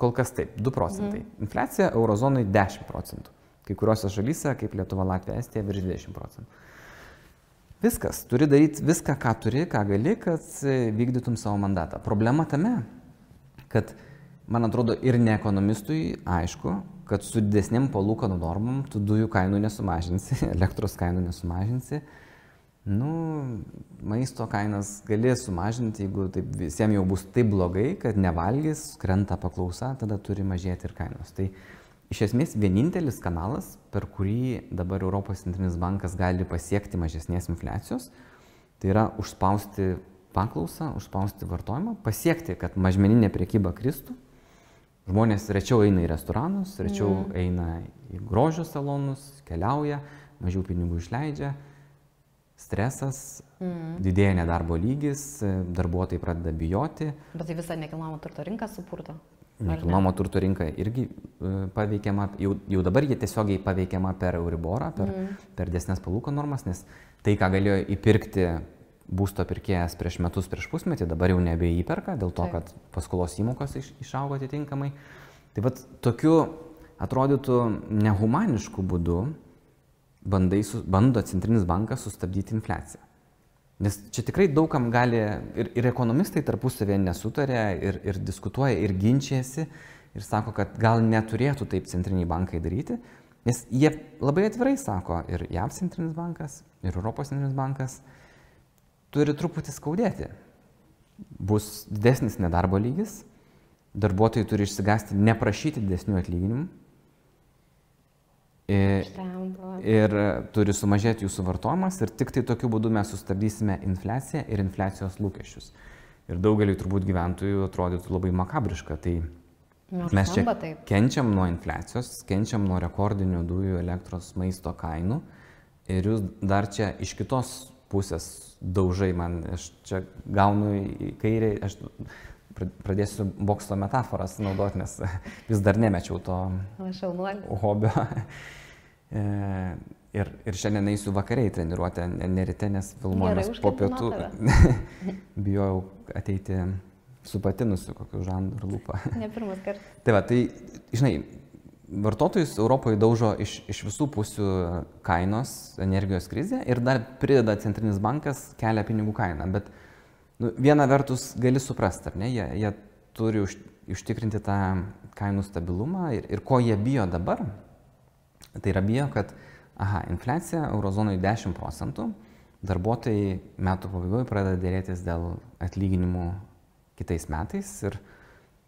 kol kas taip, 2%. Mhm. Infliacija eurozonai 10%. Kai kuriuose šalyse, kaip Lietuva, Latvija, Estija, virš 20%. Viskas, turi daryti viską, ką turi, ką gali, kad vykdytum savo mandatą. Problema tame, kad, man atrodo, ir ne ekonomistui aišku, kad su didesnėm palūkanų normom tu dujų kainų nesumažinsi, elektros kainų nesumažinsi. Maisto kainas gali sumažinti, jeigu taip, visiems jau bus taip blogai, kad nevalgys, krenta paklausa, tada turi mažėti ir kainos. Tai iš esmės vienintelis kanalas, per kurį dabar Europos centrinis bankas gali pasiekti mažesnės infliacijos, tai yra užspausti paklausą, užspausti vartojimą, pasiekti, kad mažmeninė prekyba kristų, žmonės rečiau eina į restoranus, rečiau eina į grožio salonus, keliauja, mažiau pinigų išleidžia, stresas, didėja nedarbo lygis, darbuotojai pradeda bijoti. Bet tai visą nekilnojamo turto rinką supurto? Nekilnojamo turto rinka irgi paveikiama, jau dabar jie tiesiogiai paveikiama per Euriborą, per didesnes palūkanų normas, nes tai, ką galėjo įpirkti būsto pirkėjas prieš metus, prieš pusmetį, dabar jau nebeįperka, dėl to, kad paskolos įmokos išaugo atitinkamai. Tai vat tokiu, atrodytų, nehumanišku būdu bando centrinis bankas sustabdyti infliaciją. Nes čia tikrai daugam gali, ir ekonomistai tarpusavėje nesutarė, ir diskutuoja, ir ginčiasi, ir sako, kad gal neturėtų taip centriniai bankai daryti, nes jie labai atvirai sako, ir JAV centrinis bankas, ir Europos centrinis bankas turi truputį skaudėti. Bus didesnis nedarbo lygis, darbuotojai turi išsigąsti, neprašyti didesnių atlyginimų, ir turi sumažėti jūsų vartojimas ir tik tai tokiu būdu mes sustabdysime infliaciją ir infliacijos lūkesčius. Ir daugeliui turbūt gyventojų atrodytų labai makabriška. Tai mes čia kenčiam nuo infliacijos, kenčiam nuo rekordinių dujų, elektros, maisto kainų ir jūs dar čia iš kitos pusės daužai man, aš čia gaunu į kairę, aš pradėsiu bokso metaforas naudoti, nes vis dar nemečiau to hobio. Ir šiandien eisiu vakariai treniruoti, ne ryte, nes filmuojamas po pietų. Bijojau ateiti su patinusiu kokiu žandu ir lūpą. Ne pirmas kartas. Tai va, tai, žinai, vartotojus Europoje daužo iš visų pusių kainos, energijos krizė ir dar prideda centrinis bankas, kelia pinigų kainą. Bet viena vertus gali suprasti, ar ne, jie turi užtikrinti tą kainų stabilumą ir ko jie bijo dabar, tai yra bijo, kad Aha, infliacija eurozonoje 10%, darbuotojai metų pabaigoje pradeda dėrėtis dėl atlyginimų kitais metais ir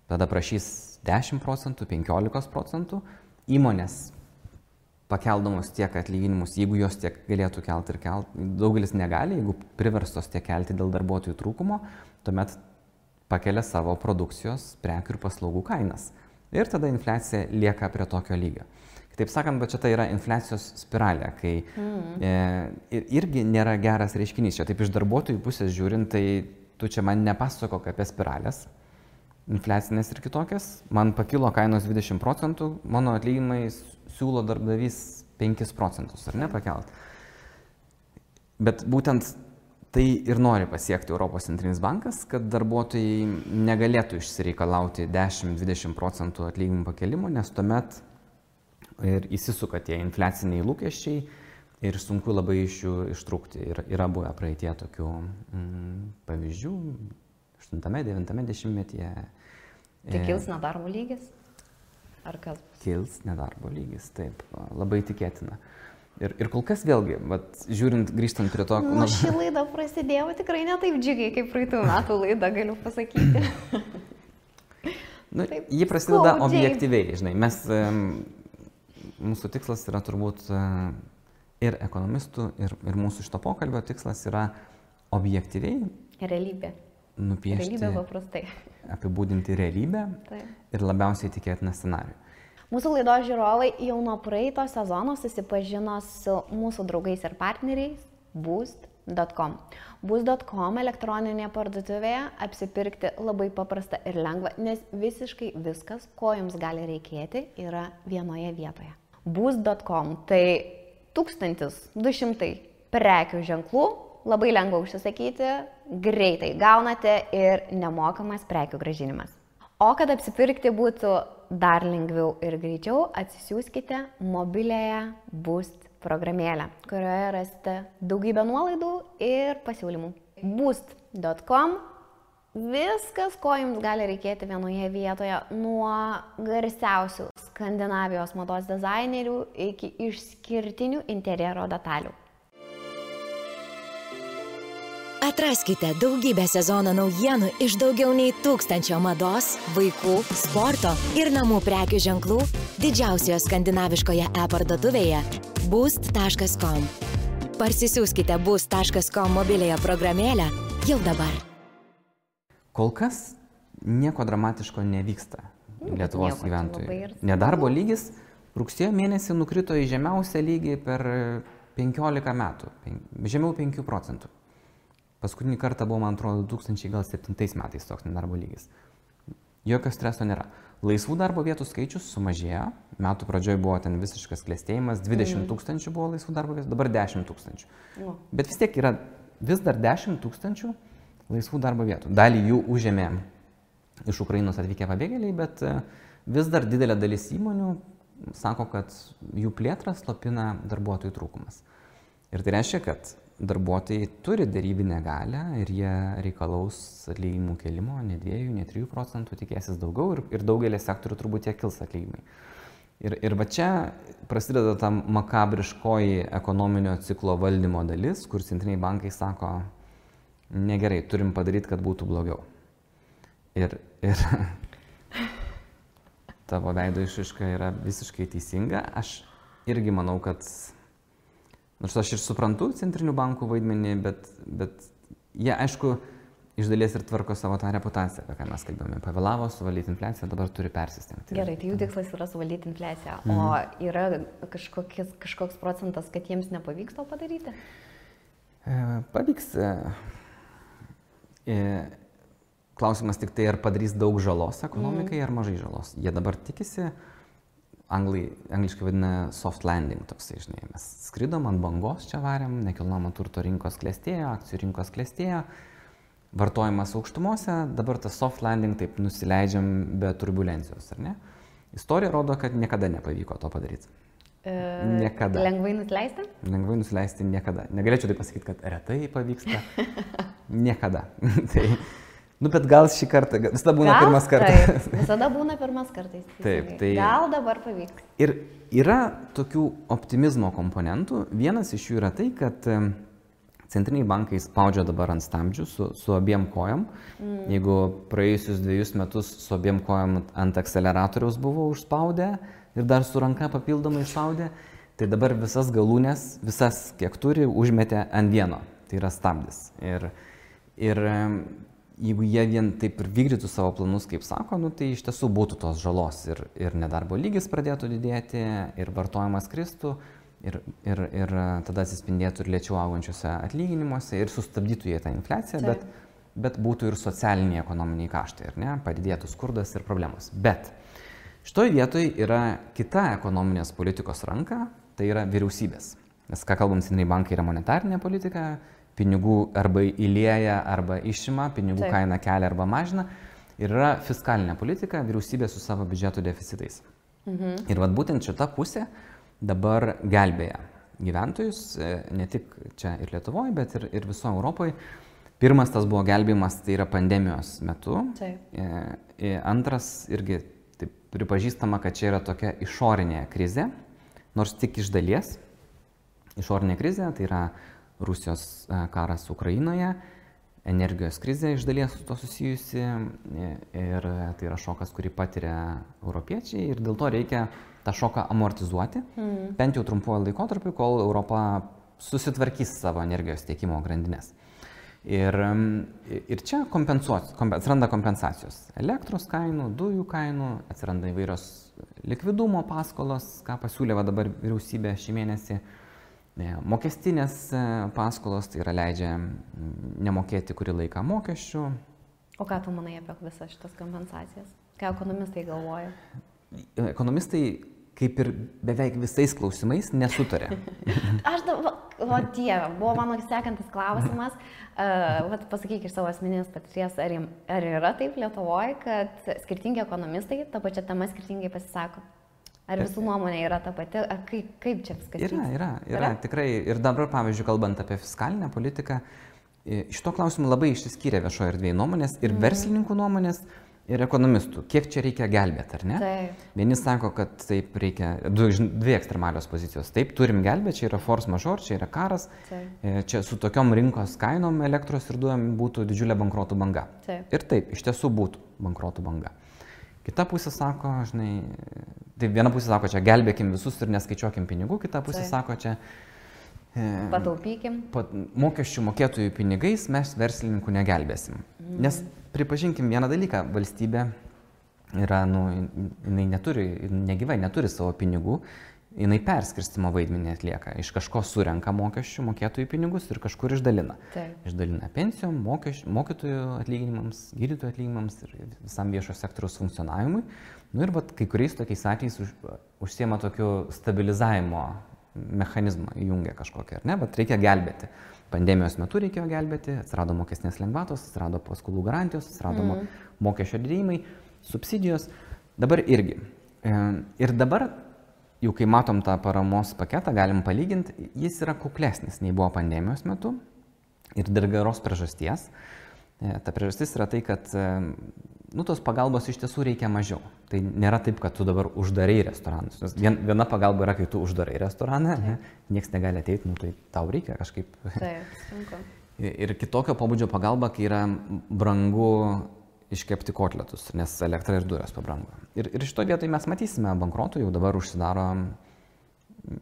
tada prašys 10%, 15%, įmonės pakeldamos tiek atlyginimus, jeigu jos tiek galėtų kelti ir kelti, daugelis negali, jeigu priverstos tiek kelti dėl darbuotojų trūkumo, tuomet pakelia savo produkcijos, prekių ir paslaugų kainas. Ir tada infliacija lieka prie tokio lygio. Taip sakant, bet čia tai yra infliacijos spiralė, kai irgi nėra geras reiškinys. Čia taip iš darbuotojų pusės žiūrint, tai tu čia man nepasakok apie spiralės, infliacinės ir kitokias. Man pakilo kainos 20%, mano atlyginimai siūlo darbdavys 5%, ar ne, pakelt. Bet būtent tai ir nori pasiekti Europos centrinis bankas, kad darbuotojai negalėtų išsireikalauti 10–20% atlyginimų pakelimo, nes tuomet ir įsisuka tie infliaciniai lūkesčiai ir sunku labai iš jų ištrūkti. Ir yra buvę praeitie tokių pavyzdžių, 8–9 dešimtmetyje. Tai kils nedarbo lygis? Ar kas? Kils nedarbo lygis, taip, labai tikėtina. Ir kol kas vėlgi, žiūrint, grįžtant prie to... Nu, šį laidą prasidėjau tikrai ne taip džiugiai, kaip praeitų metų laidą, galiu pasakyti. Nu, ji prasideda objektyviai, žinai, mes... Mūsų tikslas yra turbūt ir ekonomistų, ir mūsų šito pokalbio tikslas yra objektyviai realybę nupiešti, apibūdinti realybę ir labiausiai tikėtiną scenarijų. Mūsų laidos žiūrovai jau nuo praeito sezono susipažino su mūsų draugais ir partneriais Boost.com. Boost.com elektroninėje parduotuvėje apsipirkti labai paprasta ir lengva, nes visiškai viskas, ko jums gali reikėti, yra vienoje vietoje. Boost.com tai 1200 prekių ženklų, labai lengva užsisakyti, greitai gaunate ir nemokamas prekių grąžinimas. O kad apsipirkti būtų dar lengviau ir greičiau, atsisiųskite mobiliąją Boost programėlę, kurioje rasite daugybę nuolaidų ir pasiūlymų. Boost.com. Viskas, ko jums gali reikėti vienoje vietoje, nuo garsiausių Skandinavijos mados dizainerių iki išskirtinių interjero detalių. Atraskite daugybę sezono naujienų iš daugiau nei 1000 mados, vaikų, sporto ir namų prekių ženklų didžiausioje skandinaviškoje e-parduotuvėje Boost.com. Parsisiųskite Boost.com mobiliąją programėlę jau dabar. Kol kas nieko dramatiško nevyksta Lietuvos gyventojų. Nedarbo lygis rugsėjo mėnesį nukrito į žemiausią lygį per 15 metų, žemiau 5%. Paskutinį kartą buvo, man atrodo, 2007 metais toks nedarbo lygis. Jokio streso nėra. Laisvų darbo vietų skaičius sumažėjo, metų pradžioje buvo ten visiškas klestėjimas, 20 000 buvo laisvų darbo vietų, dabar 10 000. Bet vis tiek yra vis dar 10 000 laisvų darbo vietų. Dalį jų užėmė iš Ukrainos atvykę pabėgėliai, bet vis dar didelė dalis įmonių sako, kad jų plėtrą slopina darbuotojų trūkumas. Ir tai reiškia, kad darbuotojai turi derybinę galią ir jie reikalaus atlyginimų kelimo, ne 2–3%, tikėsis daugiau ir daugelį sektorių turbūt jie kils atlyginimai. Ir va čia prasideda ta makabriškoji ekonominio ciklo valdymo dalis, kur centriniai bankai sako, negerai, turim padaryti, kad būtų blogiau. Ir tavo veido išraiška yra visiškai teisinga. Aš irgi manau, kad... Nors aš ir suprantu centrinių bankų vaidmenį, bet jie, aišku, iš dalies ir tvarko savo tą reputaciją, apie ką mes kalbėjome. Pavėlavo suvaldyti infliaciją, dabar turi persistengti. Gerai, tai jų tikslas yra suvaldyti infliaciją, o yra kažkoks procentas, kad jiems nepavyks to padaryti? Pavyks. Klausimas tik tai, ar padarys daug žalos ekonomikai, ar mažai žalos. Jie dabar tikisi... Angliškai vadina soft landing, toksai, žinai, mes skridom ant bangos, čia varėm, nekilnojamo turto rinkos klestėjo, akcijų rinkos klestėjo, vartojimas aukštumose, dabar tas soft landing taip nusileidžiam be turbulencijos, ar ne? Istorija rodo, kad niekada nepavyko to padaryti. Niekada. Lengvai nusileisti? Lengvai nusileisti niekada. Negalėčiau tai pasakyti, kad retai pavyksta. Niekada. Nu, bet gal šį kartą, visada būna gal, pirmas kartas. Taip, visada būna pirmas kartais. Taip, tai... Gal dabar pavyks. Ir yra tokių optimizmo komponentų. Vienas iš jų yra tai, kad centriniai bankai spaudžia dabar ant stabdžių su abiem kojom. Mm. Jeigu praėjusius 2 metus su abiem kojom ant akceleratoriaus buvo užspaudę ir dar su ranka papildomai išspaudę, tai dabar visas galūnės, visas kiek turi, užmetė ant vieno. Tai yra stabdis. Ir jeigu jie vien taip ir vykdytų savo planus, kaip sako, nu, tai iš tiesų būtų tos žalos ir nedarbo lygis pradėtų didėti, ir vartojimas kristų, ir tada atsispindėtų ir lėčiau augančiuose atlyginimuose, ir sustabdytų jie tą infliaciją, bet būtų ir socialiniai ekonominiai kaštai, ir ne, padidėtų skurdas ir problemos. Bet šitoj vietoj yra kita ekonominės politikos ranka, tai yra vyriausybės. Nes ką kalbam, centriniai bankai yra monetarinė politika, pinigų arba įlieja, arba išima, pinigų taip. Kaina kelia arba mažina. Ir yra fiskalinė politika, vyriausybė su savo biudžeto deficitais. Mhm. Ir vat būtent šita pusė dabar gelbėja gyventojus, ne tik čia ir Lietuvoje, bet ir viso Europoje. Pirmas tas buvo gelbėjimas, tai yra pandemijos metu. Antras, irgi taip, pripažįstama, kad čia yra tokia išorinė krizė, nors tik iš dalies. Išorinė krizė, tai yra Rusijos karas Ukrainoje, energijos krizė iš dalies su to susijusi, ir tai yra šokas, kurį patiria europiečiai, ir dėl to reikia tą šoką amortizuoti, bent jau trumpuoju laikotarpiu, kol Europa susitvarkys savo energijos tiekimo grandinės. Ir čia atsiranda kompensacijos elektros kainų, dujų kainų, atsiranda įvairios likvidumo paskolos, ką pasiūlė dabar vyriausybė šį mėnesį. Mokestinės paskolos, tai yra leidžia nemokėti kurį laiką mokesčių. O ką tu manai apie visas šitas kompensacijas? Ką ekonomistai galvoja? Ekonomistai kaip ir beveik visais klausimais nesutarė. Aš dabar, o Dieve, buvo mano sekantis klausimas. Pasakyk iš savo asmeninės patirties, ar yra taip Lietuvoje, kad skirtingi ekonomistai tą pačią temą skirtingai pasisako? Ar visų nuomonė yra ta pati, kaip čia viskas yra? Yra, tikrai. Ir dabar, pavyzdžiui, kalbant apie fiskalinę politiką, šito klausimu labai išsiskyrė viešoje erdvėje nuomonės ir verslininkų nuomonės ir ekonomistų. Kiek čia reikia gelbėti, ar ne? Taip. Vieni sako, kad taip reikia, dvi ekstremalios pozicijos. Taip, turim gelbėti, čia yra force majeure, čia yra karas, taip. Čia su tokiom rinkos kainom elektros ir dujom būtų didžiulė bankrotų banga. Taip. Ir taip, iš tiesų būtų bankrotų banga. Kita pusė sako, žinai, tai viena pusė sako, čia gelbėkim visus ir neskaičiuokim pinigų, kita pusė sako, čia pataupykim. Mokesčių mokėtojų pinigais mes verslininkų negelbėsim. Nes pripažinkim vieną dalyką, valstybė yra, nu, jinai neturi, negyvai neturi savo pinigų, jinai perskirstimo vaidmenį atlieka. Iš kažko surenka mokesčių mokėtojų pinigus ir kažkur išdalina. Taip. Išdalina pensijom, mokytojų atlyginimams, gydytojų atlyginimams ir visam viešo sektoriaus funkcionavimui. Nu ir vat, kai kuriais tokiais atvejais užsiema tokiu stabilizavimo mechanizmą, įjungia kažkokią, ar ne, bet reikia gelbėti. Pandemijos metu reikėjo gelbėti, atsirado mokestinės lengvatos, atsirado paskolų garantijos, atsirado mokesčio didėjimai, subsidijos. Dabar irgi. Ir dabar jau kai matom tą paramos paketą, galim palyginti, jis yra kuklesnis nei buvo pandemijos metu ir dėl geros priežasties. Ta priežastis yra tai, kad nu, tos pagalbos iš tiesų reikia mažiau. Tai nėra taip, kad tu dabar uždarai restoranus. Viena pagalba yra, kai tu uždarai restoraną, ne, nieks negali ateiti, nu, tai tau reikia kažkaip. Taip, sunku. Ir kitokio pobūdžio pagalba, kai yra brangu iškepti kotletus, nes elektra ir dujos pabrango. Ir šito vietoj mes matysime bankrotų, jau dabar užsidaro,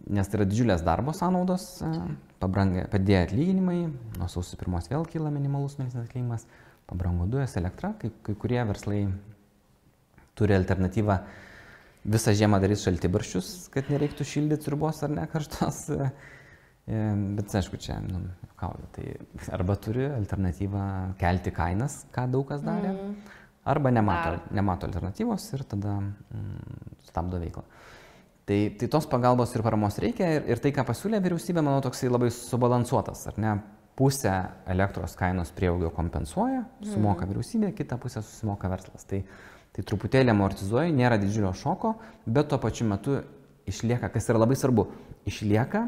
nes tai yra didžiulės darbo sąnaudos, padėjo atlyginimai, nuo sausio 1 vėl kyla minimalus mėnesinis atlyginimas, pabrango dujos, elektra, kai kurie verslai turi alternatyvą visą žiemą daryti šaltibarščius, kad nereiktų šildyti sriubos ar ne karštos. Bet, aišku, čia, nu, kauju, tai arba turi alternatyvą kelti kainas, ką daug kas darė, arba nemato alternatyvos ir tada stabdo veiklą. Tai tos pagalbos ir paramos reikia, ir tai, ką pasiūlė vyriausybė, manau, toksai labai subalansuotas, ar ne? Pusę elektros kainos prieaugio kompensuoja, sumoka vyriausybė, kitą pusę susimoka verslas. Tai truputėlį amortizuoja, nėra didžiulio šoko, bet tuo pačiu metu išlieka, kas yra labai svarbu, išlieka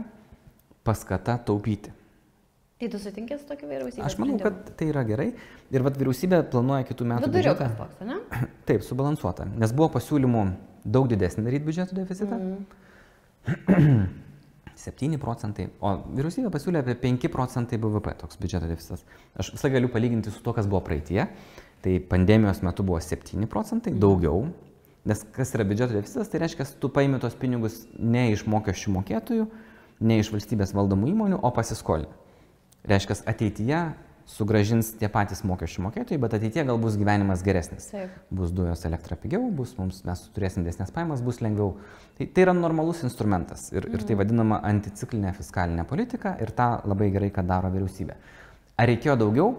paskata taupyti. Tai tu sutinkės tokį vyriausybę? Aš manau, kad tai yra gerai. Ir vat vyriausybė planuoja kitų metų biudžetą. Viduriukas toks, ne? Taip, subalansuota. Nes buvo pasiūlymų daug didesnį daryti biudžeto deficitą. 7%, o vyriausybė pasiūlė apie 5% BVP toks biudžeto deficitas. Aš visą galiu palyginti su to, kas buvo praeitie. Tai pandemijos metu buvo 7%, daugiau. Nes kas yra biudžeto deficitas, tai reiškia, tu paimi tos pinigus ne iš mokesčių mokėtojų, ne iš valstybės valdomų įmonių, o pasiskolini. Reiškia, ateityje sugražins tie patys mokesčių mokėtojai, bet ateityje gal bus gyvenimas geresnis. Taip. Bus dujos, elektra pigiau, mes turėsim didesnės pajamas, bus lengviau. Tai yra normalus instrumentas ir tai vadinama anticiklinė fiskalinė politika ir tą labai gerai, kad daro vyriausybė. Ar reikėjo daugiau?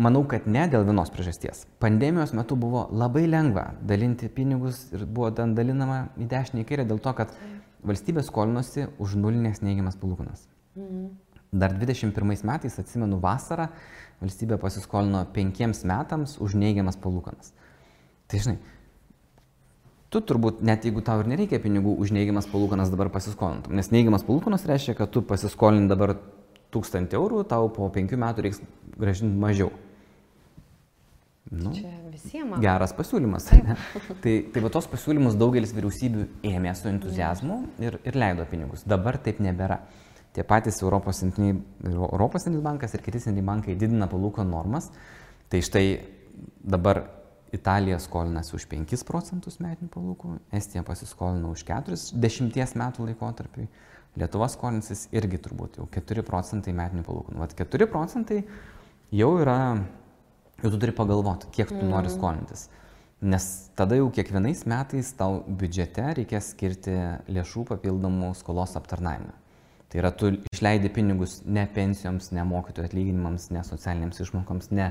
Manau, kad ne dėl vienos priežasties. Pandemijos metu buvo labai lengva dalinti pinigus ir buvo dalinama į dešinį į kairę dėl to, kad valstybė skolinosi už nulinės neigiamas palūkanas. Dar 21 metais, atsimenu vasarą, valstybė pasiskolino 5 metams už neigiamas palūkanas. Tai žinai, tu turbūt, net jeigu tau ir nereikia pinigų, už neigiamas palūkanas dabar pasiskolintum. Nes neigiamas palūkanas reiškia, kad tu pasiskolini dabar 1000 eurų, tau po 5 metų reiks grąžinti mažiau. Nu, čia visiems geras pasiūlymas. Tai va tos pasiūlymus daugelis vyriausybių ėmė su entuziazmu ir leido pinigus. Dabar taip nebėra. Tie patys Europos centrinis bankas ir kiti centriniai bankai didina palūkanų normas. Tai štai dabar Italija skolinasi už 5% metinių palūkanų, Estija pasiskolina už 40 metų laikotarpiui, Lietuva skolinsis irgi turbūt jau 4% metinių palūkanų. Vat 4% jau yra, jau tu turi pagalvoti, kiek tu nori skolintis. Nes tada jau kiekvienais metais tau biudžete reikės skirti lėšų papildomų skolos aptarnavimą. Tai yra, tu išleidi pinigus ne pensijoms, ne mokytojų atlyginimams, ne socialiniams išmokoms, ne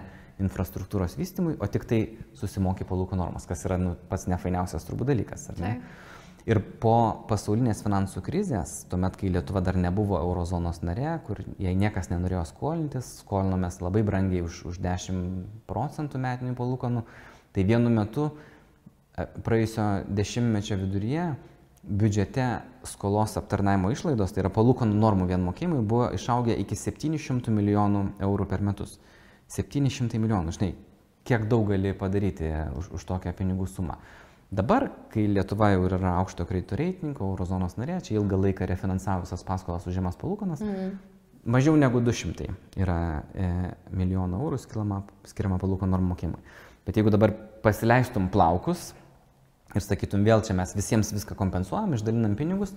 infrastruktūros vystymui, o tik tai susimoki palūkanų normas, kas yra pats nefainiausias turbūt dalykas, ar ne? Ir po pasaulinės finansų krizės, tuomet, kai Lietuva dar nebuvo eurozonos narė, kur jai niekas nenorėjo skolintis, skolinomės labai brangiai už 10% metinių palūkanų, tai vienu metu praėjusio 10-mečio viduryje biudžete skolos aptarnaimo išlaidos, tai yra palūkanų normų vienmokėjimai, buvo išaugę iki 700 milijonų eurų per metus. 700 milijonų, žinai, kiek daug gali padaryti už tokią pinigų sumą. Dabar, kai Lietuva jau yra aukšto kredito reitingo, eurozonos narė, čia ilgą laiką refinansavusias paskolas už žemas palūkanas, mažiau negu 200 yra milijonų eurų skiriama palūkanų normų mokėjimui. Bet jeigu dabar pasileistum plaukus ir sakytum, vėl čia mes visiems viską kompensuojam, išdalinam pinigus,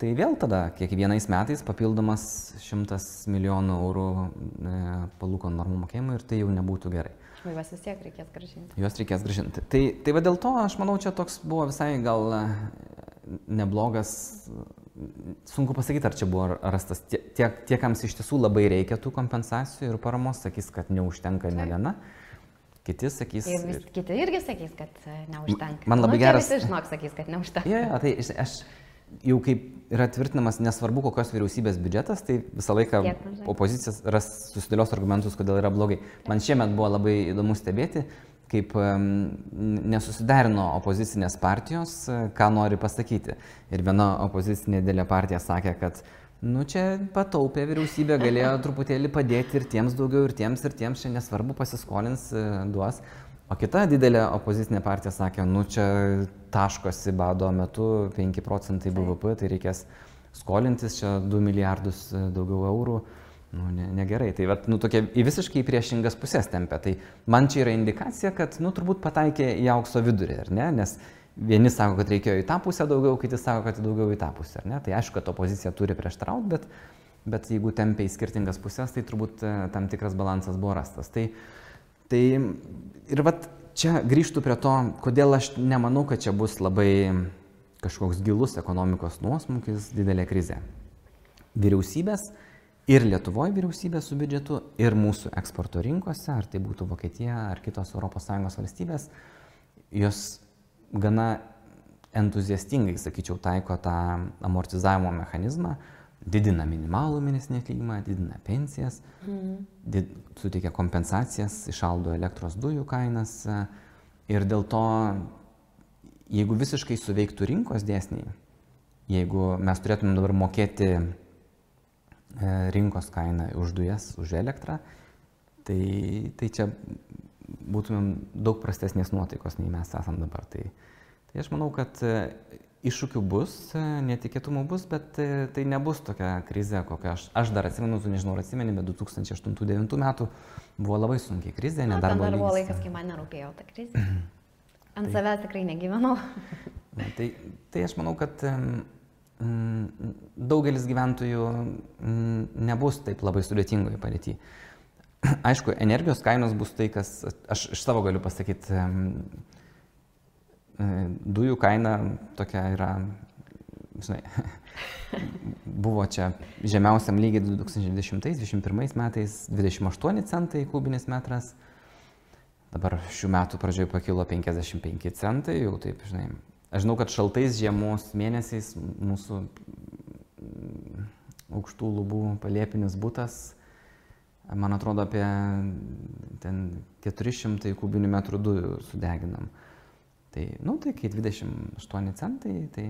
tai vėl tada kiekvienais metais papildomas 100 milijonų eurų palūkanų normų mokėjimui ir tai jau nebūtų gerai. Juos vis tiek reikės grąžinti. Juos reikės grąžinti. Tai va dėl to, aš manau, čia toks buvo visai gal neblogas, sunku pasakyti, ar čia buvo rastas. Tie, kams iš tiesų labai reikia tų kompensacijų ir paramos, sakys, kad neužtenka ne viena. Kiti sakys. Kiti irgi sakys, kad neužtenka. Man labai geras. Visi žinok, sakys, kad neužtenka. Tai aš jau kaip yra tvirtinamas, nesvarbu, kokios vyriausybės biudžetas, tai visą laiką opozicija susidėlios argumentus, kodėl yra blogai. Man šiemet buvo labai įdomu stebėti, kaip nesusiderino opozicinės partijos, ką nori pasakyti. Ir viena opozicinė didelė partija sakė, kad čia pataupė vyriausybė, galėjo truputėlį padėti ir tiems daugiau, ir tiems čia nesvarbu, pasiskolins, duos. O kita didelė opozicinė partija sakė, čia taškosi bado metu 5% BVP, tai reikės skolintis, čia 2 milijardus daugiau eurų. Negerai, tai tokia į visiškai priešingas pusės tempia. Tai man čia yra indikacija, kad turbūt pataikė į aukso vidurį, ar ne? Nes vieni sako, kad reikėjo į tą pusę daugiau, kiti sako, kad daugiau į tą pusę, ar ne? Tai aišku, kad opozicija turi prieštarauti, bet jeigu tempia į skirtingas pusės, tai turbūt tam tikras balansas buvo rastas. Tai ir čia grįžtų prie to, kodėl aš nemanau, kad čia bus labai kažkoks gilus ekonomikos nuosmukis, didelė krizė. Vyriausybės ir Lietuvoje vyriausybės su biudžetu ir mūsų eksporto rinkose, ar tai būtų Vokietija ar kitos ES valstybės, jos gana entuziastingai, sakyčiau, taiko tą amortizavimo mechanizmą, didina minimalų mėnesinį atlyginimą, didina pensijas, suteikia kompensacijas, išaldo elektros dujų kainas. Ir dėl to, jeigu visiškai suveiktų rinkos dėsniai, jeigu mes turėtumėm dabar mokėti rinkos kainą už dujas, už elektrą, tai čia būtumėm daug prastesnės nuotaikos, nei mes esam dabar. Tai aš manau, kad iššūkių bus, netikėtumų bus, bet tai nebus tokia krize, kokia aš dar atsimenu, nežinau, ar atsimeni, bet 2008-2009 metų buvo labai sunkiai krizė, nedarbo lygis. Dar buvo laikas, kai man nerūpėjo ta krizė. Ant savęs tikrai negyvenau. Tai aš manau, kad daugelis gyventojų nebus taip labai sudėtingoje padėtyje. Aišku, energijos kainos bus tai, kas, aš iš savo galiu pasakyti, dujų kaina tokia yra, žinai, buvo čia žemiausiam lygiai 2020-2021 metais 28 centai kubinis metras, dabar šių metų pradžioje pakilo 55 centai, jau taip, žinai. Aš žinau, kad šaltais žiemos mėnesiais mūsų aukštų lubų paliepinis butas, man atrodo, apie 400 kubinių metrų dujų sudeginam. Tai, nu, tai kai 28 centai, tai...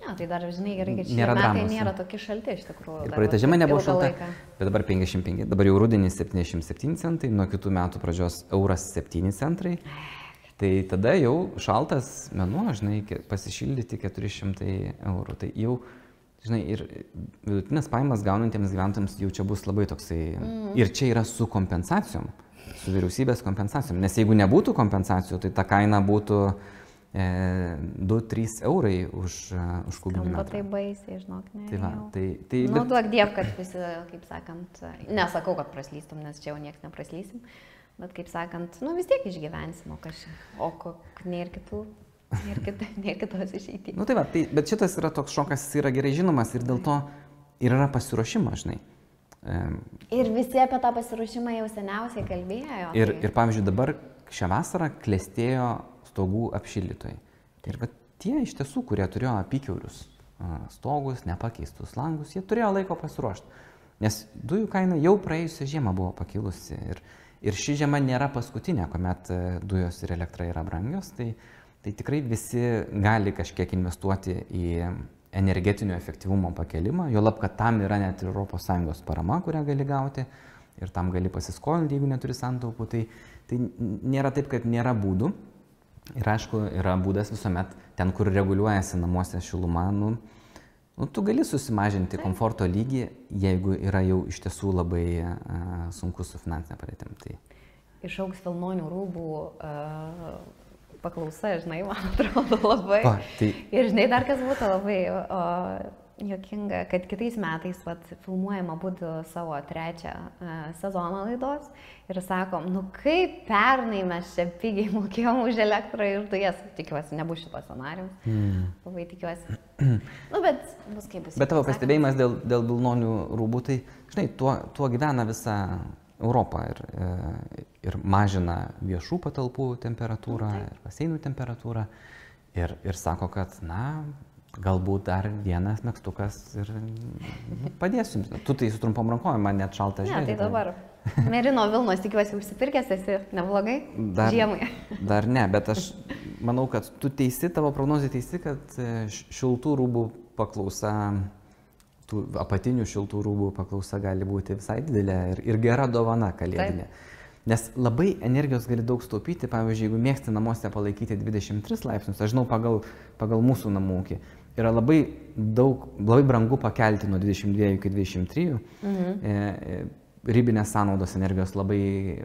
Ne, tai dar, žinai, gerai, kad šie metai nėra tokie šalti, iš tikrųjų. Ir praeitą žiemą nebuvo šalta, bet dabar 55, dabar jau rudenys 77 centai, nuo kitų metų pradžios euras 7 centai. Tai tada jau šaltas mėnuo, žinai, pasišildyti 400 eurų. Tai jau, žinai, ir vidutinės pajamas gaunantiems gyventojams jau čia bus labai toksai... Ir čia yra su kompensacijom, su vyriausybės kompensacijom. Nes jeigu nebūtų kompensacijų, tai ta kaina būtų 2-3 eurai už kubinį metrą. Tai baisiai, žinok, nežinau. Nu, duok dievą, kad visi, kaip sakant, nesakau, kad praslystum, nes čia jau nieks nepraslysim. Bet, kaip sakant, nu vis tiek išgyvensim, o kažkai, ne ir kitos išeitį. Nu tai va, bet šitas yra toks šokas, jis yra gerai žinomas ir dėl to ir yra pasiruošimas, žinai. Ir visi apie tą pasiruošimą jau seniausiai kalbėjo. Ir pavyzdžiui, dabar šią vasarą klestėjo stogų apšildytojai. Ir va tie iš tiesų, kurie turėjo apykiaurius stogus, nepakeistus langus, jie turėjo laiko pasiruošti. Nes dujų kaina jau praėjusią žiemą buvo pakilusi ir ši žiema nėra paskutinė, kuomet dujos ir elektra yra brangios, tai tikrai visi gali kažkiek investuoti į energetinio efektyvumo pakelimą, jo lab, kad tam yra net ir ES parama, kurią gali gauti ir tam gali pasiskolinti, jeigu neturi santaupų, tai nėra taip, kad nėra būdų. Ir aišku, yra būdas visuomet ten, kur reguliuojasi namuose šiluma, nu, tu gali susimažinti komforto lygį, jeigu yra jau iš tiesų labai sunku su finansinė padėtim. Tai... Išauks vilnonių rūbų paklausa, žinai, man atrodo labai. Ir žinai, dar kas būtų labai juokinga, kad kitais metais filmuojama būtų savo trečią sezoną laidos ir sakom, nu kaip pernai mes čia pigiai mokėjom už elektrą ir dujas. Tikiuosi, nebus šito scenarijaus. Labai tikiuosi. Nu, bet bus kaip bus. Bet tavo pastebėjimas dėl vilnonių rūbų, tai, žinai, tuo gyvena visa Europa ir mažina viešų patalpų temperatūrą ir baseinų temperatūrą ir sako, kad, na, galbūt dar vienas megztukas ir padės jums. Tu tai su trumpom rankovim, man net šalta žiemai. Ne, tai dabar. Merino Vilnos, tikiuosi, užsipirkęs esi neblogai žiemai. Dar ne, bet aš manau, kad tu teisi, tavo prognozija teisi, kad šiltų rūbų paklausa, tų apatinių šiltų rūbų paklausa gali būti visai didelė ir gera dovana kalėdinė. Nes labai energijos gali daug staupyti, pavyzdžiui, jeigu mėgsti namuose palaikyti 23 laipsnius, aš žinau, pagal mūsų namų ūkį, yra labai brangu pakelti nuo 22 iki 23, ribinės sąnaudos energijos labai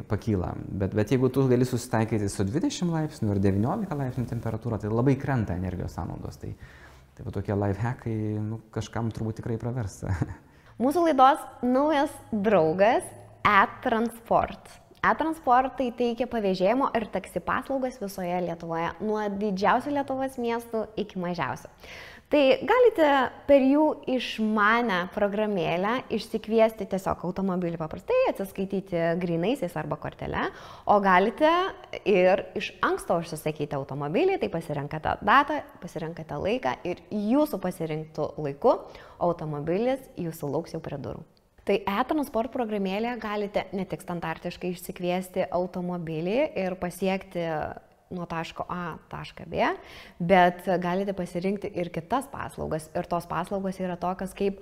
pakyla. Bet jeigu tu gali susitaikyti su 20 laipsnių ir 19 laipsnių temperatūra, tai labai krenta energijos sąnaudos. Tai tokie lifehackai kažkam turbūt tikrai praversa. Mūsų laidos naujas draugas e-transport. E-transportai teikia pavėžėjimo ir taksi paslaugas visoje Lietuvoje, nuo didžiausių Lietuvos miestų iki mažiausių. Tai galite per jų išmanę programėlę išsikviesti tiesiog automobilį paprastai, atsiskaityti grynaisiais arba kortele, o galite ir iš anksto užsisakyti automobilį, tai pasirenkate datą, pasirenkate laiką ir jūsų pasirinktų laiku automobilis jūsų lauks jau prie durų. Tai e-transport programėlėje galite ne tik standartiškai išsikviesti automobilį ir pasiekti nuo taško A, tašką B, bet galite pasirinkti ir kitas paslaugas. Ir tos paslaugos yra tokios kaip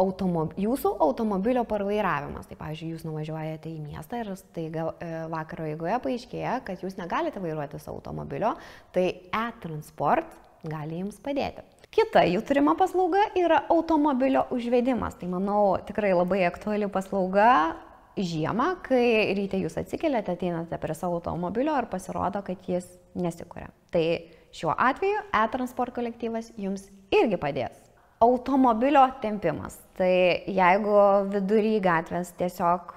jūsų automobilio parvairavimas. Tai, pavyzdžiui, jūs nuvažiuojate į miestą ir staiga vakaro eigoje paaiškėja, kad jūs negalite vairuoti savo automobilio, tai e-transport gali jums padėti. Kita jų turima paslauga yra automobilio užvedimas. Tai, manau, tikrai labai aktuali paslauga žiemą, kai ryte jūs atsikeliate, ateinate prie savo automobilio ir pasirodo, kad jis nesikuria. Tai šiuo atveju e-transport kolektyvas jums irgi padės. Automobilio tempimas. Tai jeigu vidury gatvės tiesiog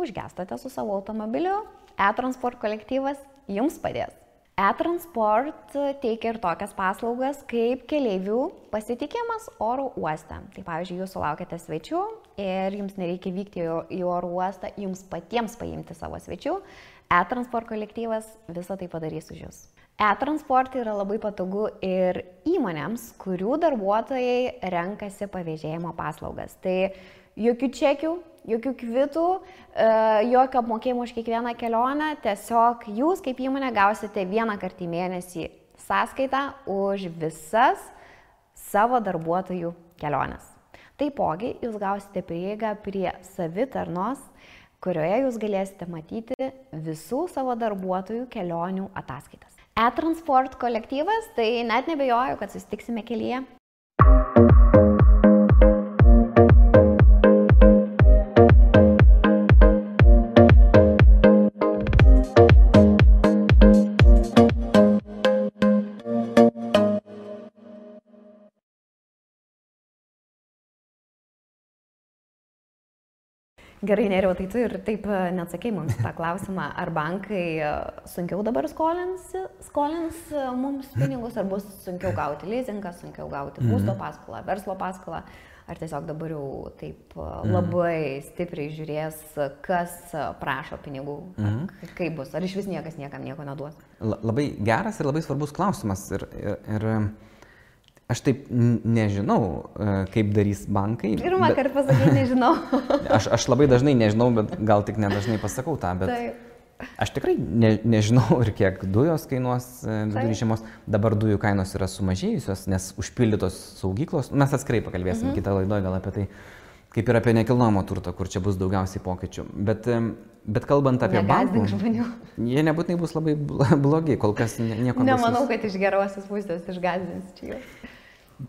užgestate su savo automobiliu, e-transport kolektyvas jums padės. E-transport teikia ir tokias paslaugas kaip keleivių pasitikimas oro uoste. Tai, pavyzdžiui, jūs sulaukiate svečių ir jums nereikia vykti į oro uostą, jums patiems paimti savo svečių. E-transport kolektyvas visą tai padarys už jūs. E-transport yra labai patogu ir įmonėms, kurių darbuotojai renkasi pavėžėjimo paslaugas. Tai jokių čekių, jokių kvitų, jokio apmokėjimo už kiekvieną kelionę. Tiesiog jūs kaip įmonė gausite vieną kartą į mėnesį sąskaitą už visas savo darbuotojų keliones. Taipogi jūs gausite prieigą prie savitarnos, kurioje jūs galėsite matyti visų savo darbuotojų kelionių ataskaitas. E-transport kolektyvas, tai net nebejoju, kad susitiksime kelyje. Gerai, Neriau, tai tu ir taip neatsakei mums tą klausimą, ar bankai sunkiau dabar skolins mums pinigus, ar bus sunkiau gauti leasingą, sunkiau gauti būsto paskolą, verslo paskolą, ar tiesiog dabar jau taip labai stipriai žiūrės, kas prašo pinigų, kaip bus, ar iš vis niekas niekam nieko neduos. Labai geras ir labai svarbus klausimas. Aš taip nežinau, kaip darys bankai. Pirmą kartą pasakai, nežinau. Aš labai dažnai nežinau, bet gal tik nedažnai pasakau tą, bet aš tikrai nežinau ir kiek dujos kainuos vidury žiemos. Dabar dujų kainos yra sumažėjusios, nes užpildytos saugyklos. Mes atskirai pakalbėsim kitą laidoje gal apie tai, kaip ir apie nekilnojamo turto, kur čia bus daugiausiai pokyčių. Bet kalbant apie bankų, jie nebūtinai bus labai blogi, kol kas nieko bus. Nemanau, kad iš gerosios pusės išgąsdins čia jau.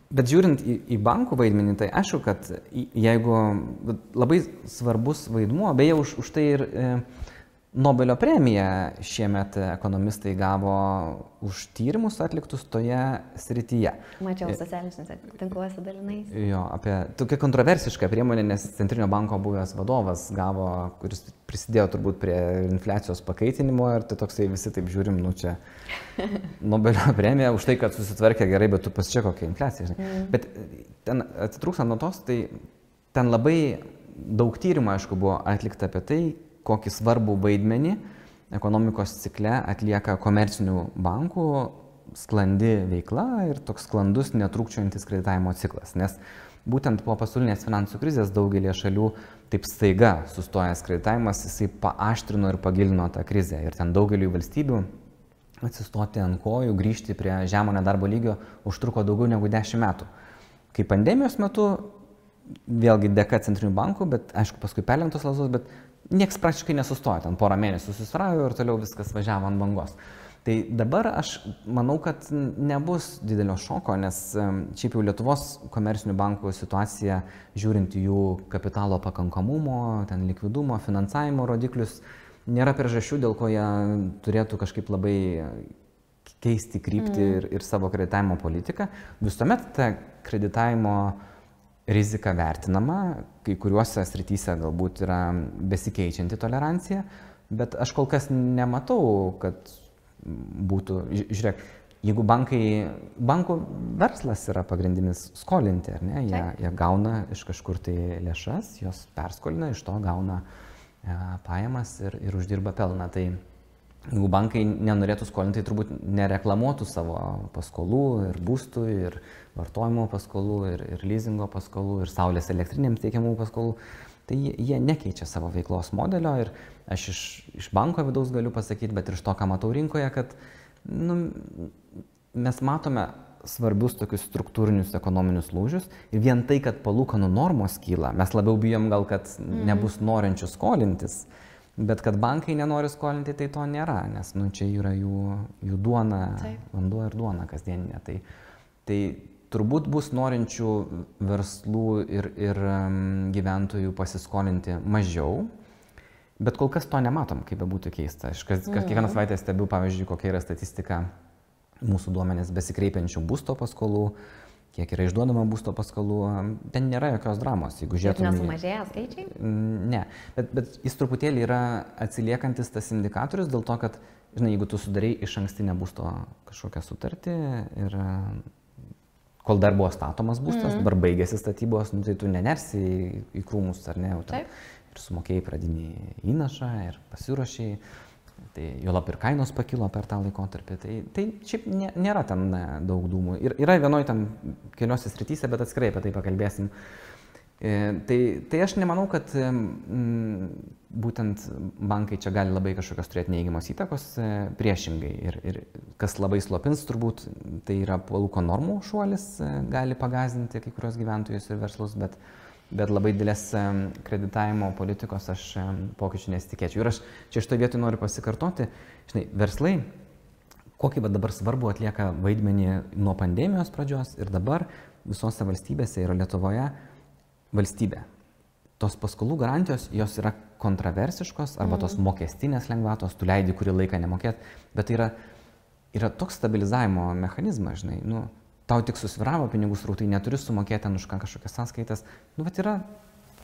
Bet žiūrint į bankų vaidmenį, tai aišku, kad jeigu labai svarbus vaidmuo, beje, už tai ir Nobelio premiją šiemet ekonomistai gavo už tyrimus atliktus toje srityje. Mačiau socialiniuose tinkluose dalinais. Jo, apie tokią kontroversišką priemonę, nes Centrinio banko buvęs vadovas gavo, kuris prisidėjo turbūt prie infliacijos pakaitinimo ir tai toksai visi taip žiūrim, nu čia Nobelio premija už tai, kad susitvarkė gerai, bet tu pasičiai kokia infliacija. Bet ten atsitrūksant nuo tos, tai ten labai daug tyrimų, aišku, buvo atlikta apie tai, kokį svarbų vaidmenį ekonomikos cikle atlieka komercinių bankų sklandi veikla ir toks sklandus netrūkčiojantis kreditavimo ciklas. Nes būtent po pasaulinės finansų krizės daugelį šalių taip staiga sustojęs kreditavimas, jisai paaštrino ir pagilino tą krizę. Ir ten daugeliui valstybių atsistoti ant kojų, grįžti prie žemo nedarbo lygio užtruko daugiau negu 10 metų. Kai pandemijos metu, vėlgi dėka centrinių bankų, bet aišku paskui perlenktos lazdos, bet nieks praktiškai nesustojo, ten porą mėnesių susiravo ir toliau viskas važiavo ant bangos. Tai dabar aš manau, kad nebus didelio šoko, nes šiaip jau Lietuvos komercinių bankų situacija, žiūrint jų kapitalo pakankamumo, ten likvidumo, finansavimo rodiklius, nėra priežasčių, dėl ko jie turėtų kažkaip labai keisti kryptį ir savo kreditavimo politiką. Visuomet ta kreditavimo rizika vertinama, kai kuriuose srityse galbūt yra besikeičianti tolerancija, bet aš kol kas nematau, kad būtų, žiūrėk, jeigu bankų verslas yra pagrindinis skolinti, ar ne, jie gauna iš kažkur tai lėšas, jos perskolina, iš to gauna pajamas ir uždirba pelną. Tai jeigu bankai nenorėtų skolinti, tai turbūt nereklamuotų savo paskolų ir būstų, ir vartojimo paskolų, ir leasingo paskolų, ir saulės elektrinėms teikiamų paskolų. Tai jie nekeičia savo veiklos modelio ir aš iš banko vidaus galiu pasakyti, bet ir iš to, ką matau rinkoje, kad mes matome svarbius tokius struktūrinius ekonominius lūžius. Ir vien tai, kad palūkanų normos kyla, mes labiau bijom gal, kad nebus norinčių skolintis, bet kad bankai nenori skolinti, tai to nėra, nes nu, čia yra jų duona, vanduo ir duona kasdieninė. Tai turbūt bus norinčių verslų ir gyventojų pasiskolinti mažiau. Bet kol kas to nematom, kaip bebūtų keista. Aš kiekvieną savaitę stebiu, pavyzdžiui, kokia yra statistika mūsų duomenės besikreipiančių būsto paskolų, kiek yra išduodama būsto paskolų. Ten nėra jokios dramos, jeigu žiūrėtume. Taip nesumažėja skaičiai? Ne, bet jis truputėlį yra atsiliekantis tas indikatorius dėl to, kad, žinai, jeigu tu sudarei iš ankstinę būsto kažkokią sutartį ir kol dar buvo statomas būstas, dabar baigėsi statybos, nu, tai tu nenersi į krūmus, ar ne? Ir sumokėjai pradinį įnašą ir pasiruošiai, tai jo lab ir kainos pakilo per tą laikotarpį. Tai šiaip nėra ten daug dūmų. Yra vienoj ten keliose srityse, bet atskirai apie tai pakalbėsim. Tai aš nemanau, kad būtent bankai čia gali labai kažkokios turėti neįgimos įtakos priešingai. Ir kas labai slopins turbūt, tai yra palūkanų normų šuolis, gali pagazdinti kai kurios gyventojus ir verslus, bet labai didelės kreditavimo politikos aš pokyčių nesitikėčiau. Ir aš čia šitoj vietoj noriu pasikartoti, žinai, verslai, kokį dabar svarbu atlieka vaidmenį nuo pandemijos pradžios ir dabar visose valstybėse ir Lietuvoje valstybė. Tos paskolų garantijos, jos yra kontroversiškos arba tos mokestinės lengvatos, tu leidi kurį laiką nemokėt, bet tai yra toks stabilizavimo mechanizmas, žinai, nu, tau tik susviravo pinigų srautai, neturi sumokėti už kažkokias sąskaitas. Nu, bet yra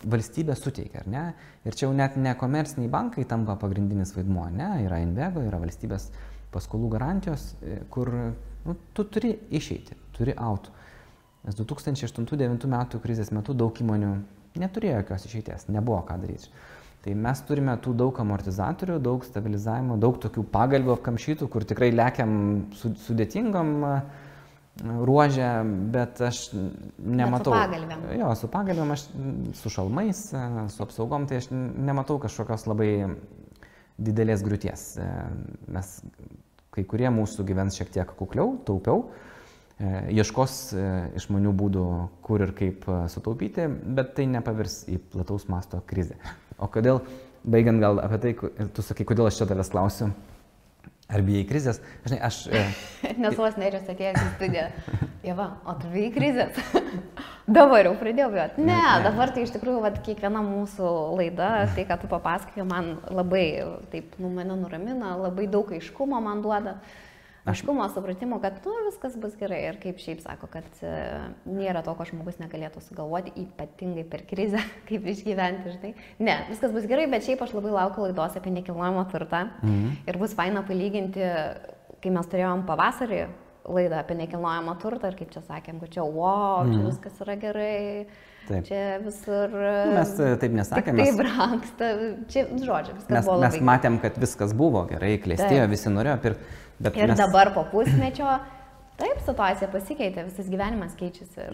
valstybė suteikia, ar ne? Ir čia jau net ne komerciniai bankai tampa pagrindinis vaidmuo, ne? Yra Inbė, yra valstybės paskolų garantijos, kur nu, tu turi išeiti, turi out. Nes 2008-2009 metų krizės metu daug įmonių neturėjo jokios išeities, nebuvo ką daryti. Tai mes turime tų daug amortizatorių, daug stabilizavimo, daug tokių pagalbių apkamšytų, kur tikrai lekiam sudėtingam ruožę, bet aš nematau. Bet su pagalbėm. Jo, su pagalbėm, su šalmais, su apsaugom, tai aš nematau kažkokios labai didelės griūties. Mes, kai kurie mūsų gyvens šiek tiek kukliau, taupiau, ieškos išmanių būdų, kur ir kaip sutaupyti, bet tai nepavirs į plataus masto krizę. O kodėl, baigiant gal apie tai, tu sakai, kodėl aš čia tavęs klausiu, ar bijai krizės? Žinai, aš... Nes vos Nerijus atėjęs į studiją. Jeva, o tu bijai krizės? Dabar jau pradėjau bijoti. Ne, dabar tai iš tikrųjų, vat, kiekviena mūsų laida, tai ką tu papasakai, man labai, taip, nu, mane nuramina, labai daug aiškumo man duoda. Aiškumo, supratimo, kad, nu, viskas bus gerai. Ir kaip šiaip sako, kad nėra to, ko žmogus negalėtų sugalvoti, ypatingai per krizę, kaip išgyventi, žinai. Ne, viskas bus gerai, bet šiaip aš labai laukiu laidos apie nekilnojamą turtą. Ir bus faina palyginti, kai mes turėjom pavasarį laidą apie nekilnojamą turtą, ir kaip čia sakėm, kad čia, wow, čia viskas yra gerai, čia visur... Mes taip nesakėm. Taip brangsta, čia, žodžiu, viskas buvo labai. Mes matėm, kad viskas buvo gerai, klestėjo, visi norėjo pirkti. Ir dabar po pusmečio, taip, situacija pasikeitė, visas gyvenimas keičiasi.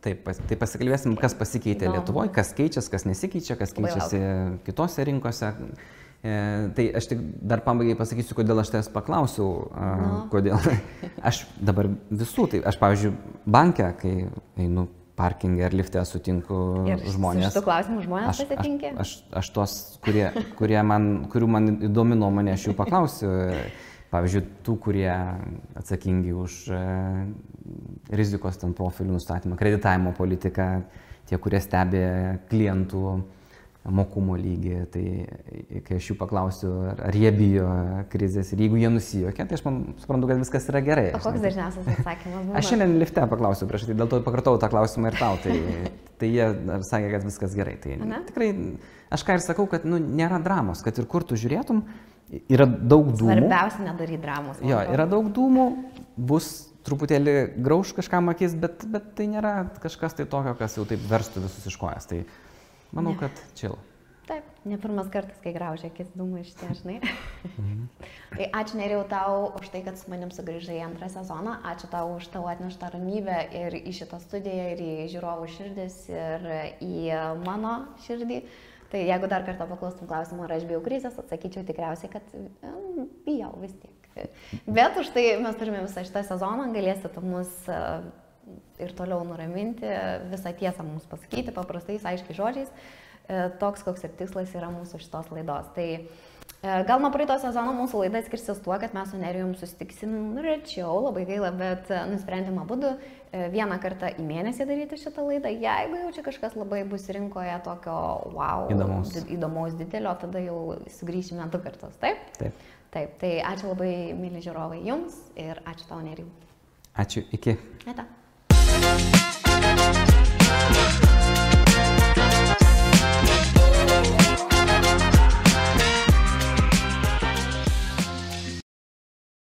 Taip, tai pasikalbėsim, kas pasikeitė Lietuvoje, kas keičiasi, kas nesikeičia, kas keičiasi kitose rinkose. Tai aš tik dar pabaigai pasakysiu, kodėl aš tavęs paklausiau, kodėl. Aš dabar visų, tai aš, pavyzdžiui, banke, kai einu parkinge ar lifte sutinku žmonės. Ir su šitų klausimų žmonės pasitinkė? Aš tos, kurių man įdomi nuomonė, aš jų paklausiu. Pavyzdžiui, tų, kurie atsakingi už rizikos ten profilių nustatymą, kreditavimo politiką, tie, kurie stebi klientų mokumo lygį, tai kai aš jų paklausiu, ar jie bijo krizės ir jeigu jie nusijuokia, tai aš suprantu, kad viskas yra gerai. O koks dažniausias atsakymas buvo? Aš šiandien lifte paklausiu prieš tai, dėl to pakartau tą klausimą ir tau, tai jie sakė, kad viskas gerai. Tai tikrai, aš ką ir sakau, kad nėra dramos, kad ir kur tu žiūrėtum, yra daug dūmų. Svarbiausia nedaryti dramos. Jo, yra daug dūmų, bus truputėlį grauž kažkam akis, bet tai nėra kažkas tai tokio, kas jau taip verstų visus iš kojas. Tai manau, kad chill. Taip, ne pirmas kartas, kai graužia akis dūmų iš tiešnai. Tai ačiū, Nerijau, tau už tai, kad su manim sugrįžai į antrą sezoną. Ačiū tau už tavo atneštą ramybę ir į šitą studiją, ir į žiūrovų širdis, ir į mano širdį. Tai jeigu dar kartą paklaustum klausimą, ar aš bijau krizės, atsakyčiau tikriausiai, kad bijau vis tiek. Bet už tai mes turime visą šitą sezoną, galėsite mus ir toliau nuraminti, visą tiesą mums pasakyti, paprastais, aiškiai žodžiais, toks, koks ir tikslas yra mūsų šitos laidos. Tai gal nuo praeito sezono mūsų laida skirsis tuo, kad mes su Nerijum susitiksim rečiau, labai gaila, bet nusprendėm abudu vieną kartą į mėnesį daryti šitą laidą. Jeigu jau čia kažkas labai bus rinkoje tokio wow, įdomaus didelio, tada jau sugrįšime 2 kartus, taip? Taip. Taip, tai ačiū labai, myli žiūrovai, jums ir ačiū tau, Nerijau. Ačiū, iki. Eta.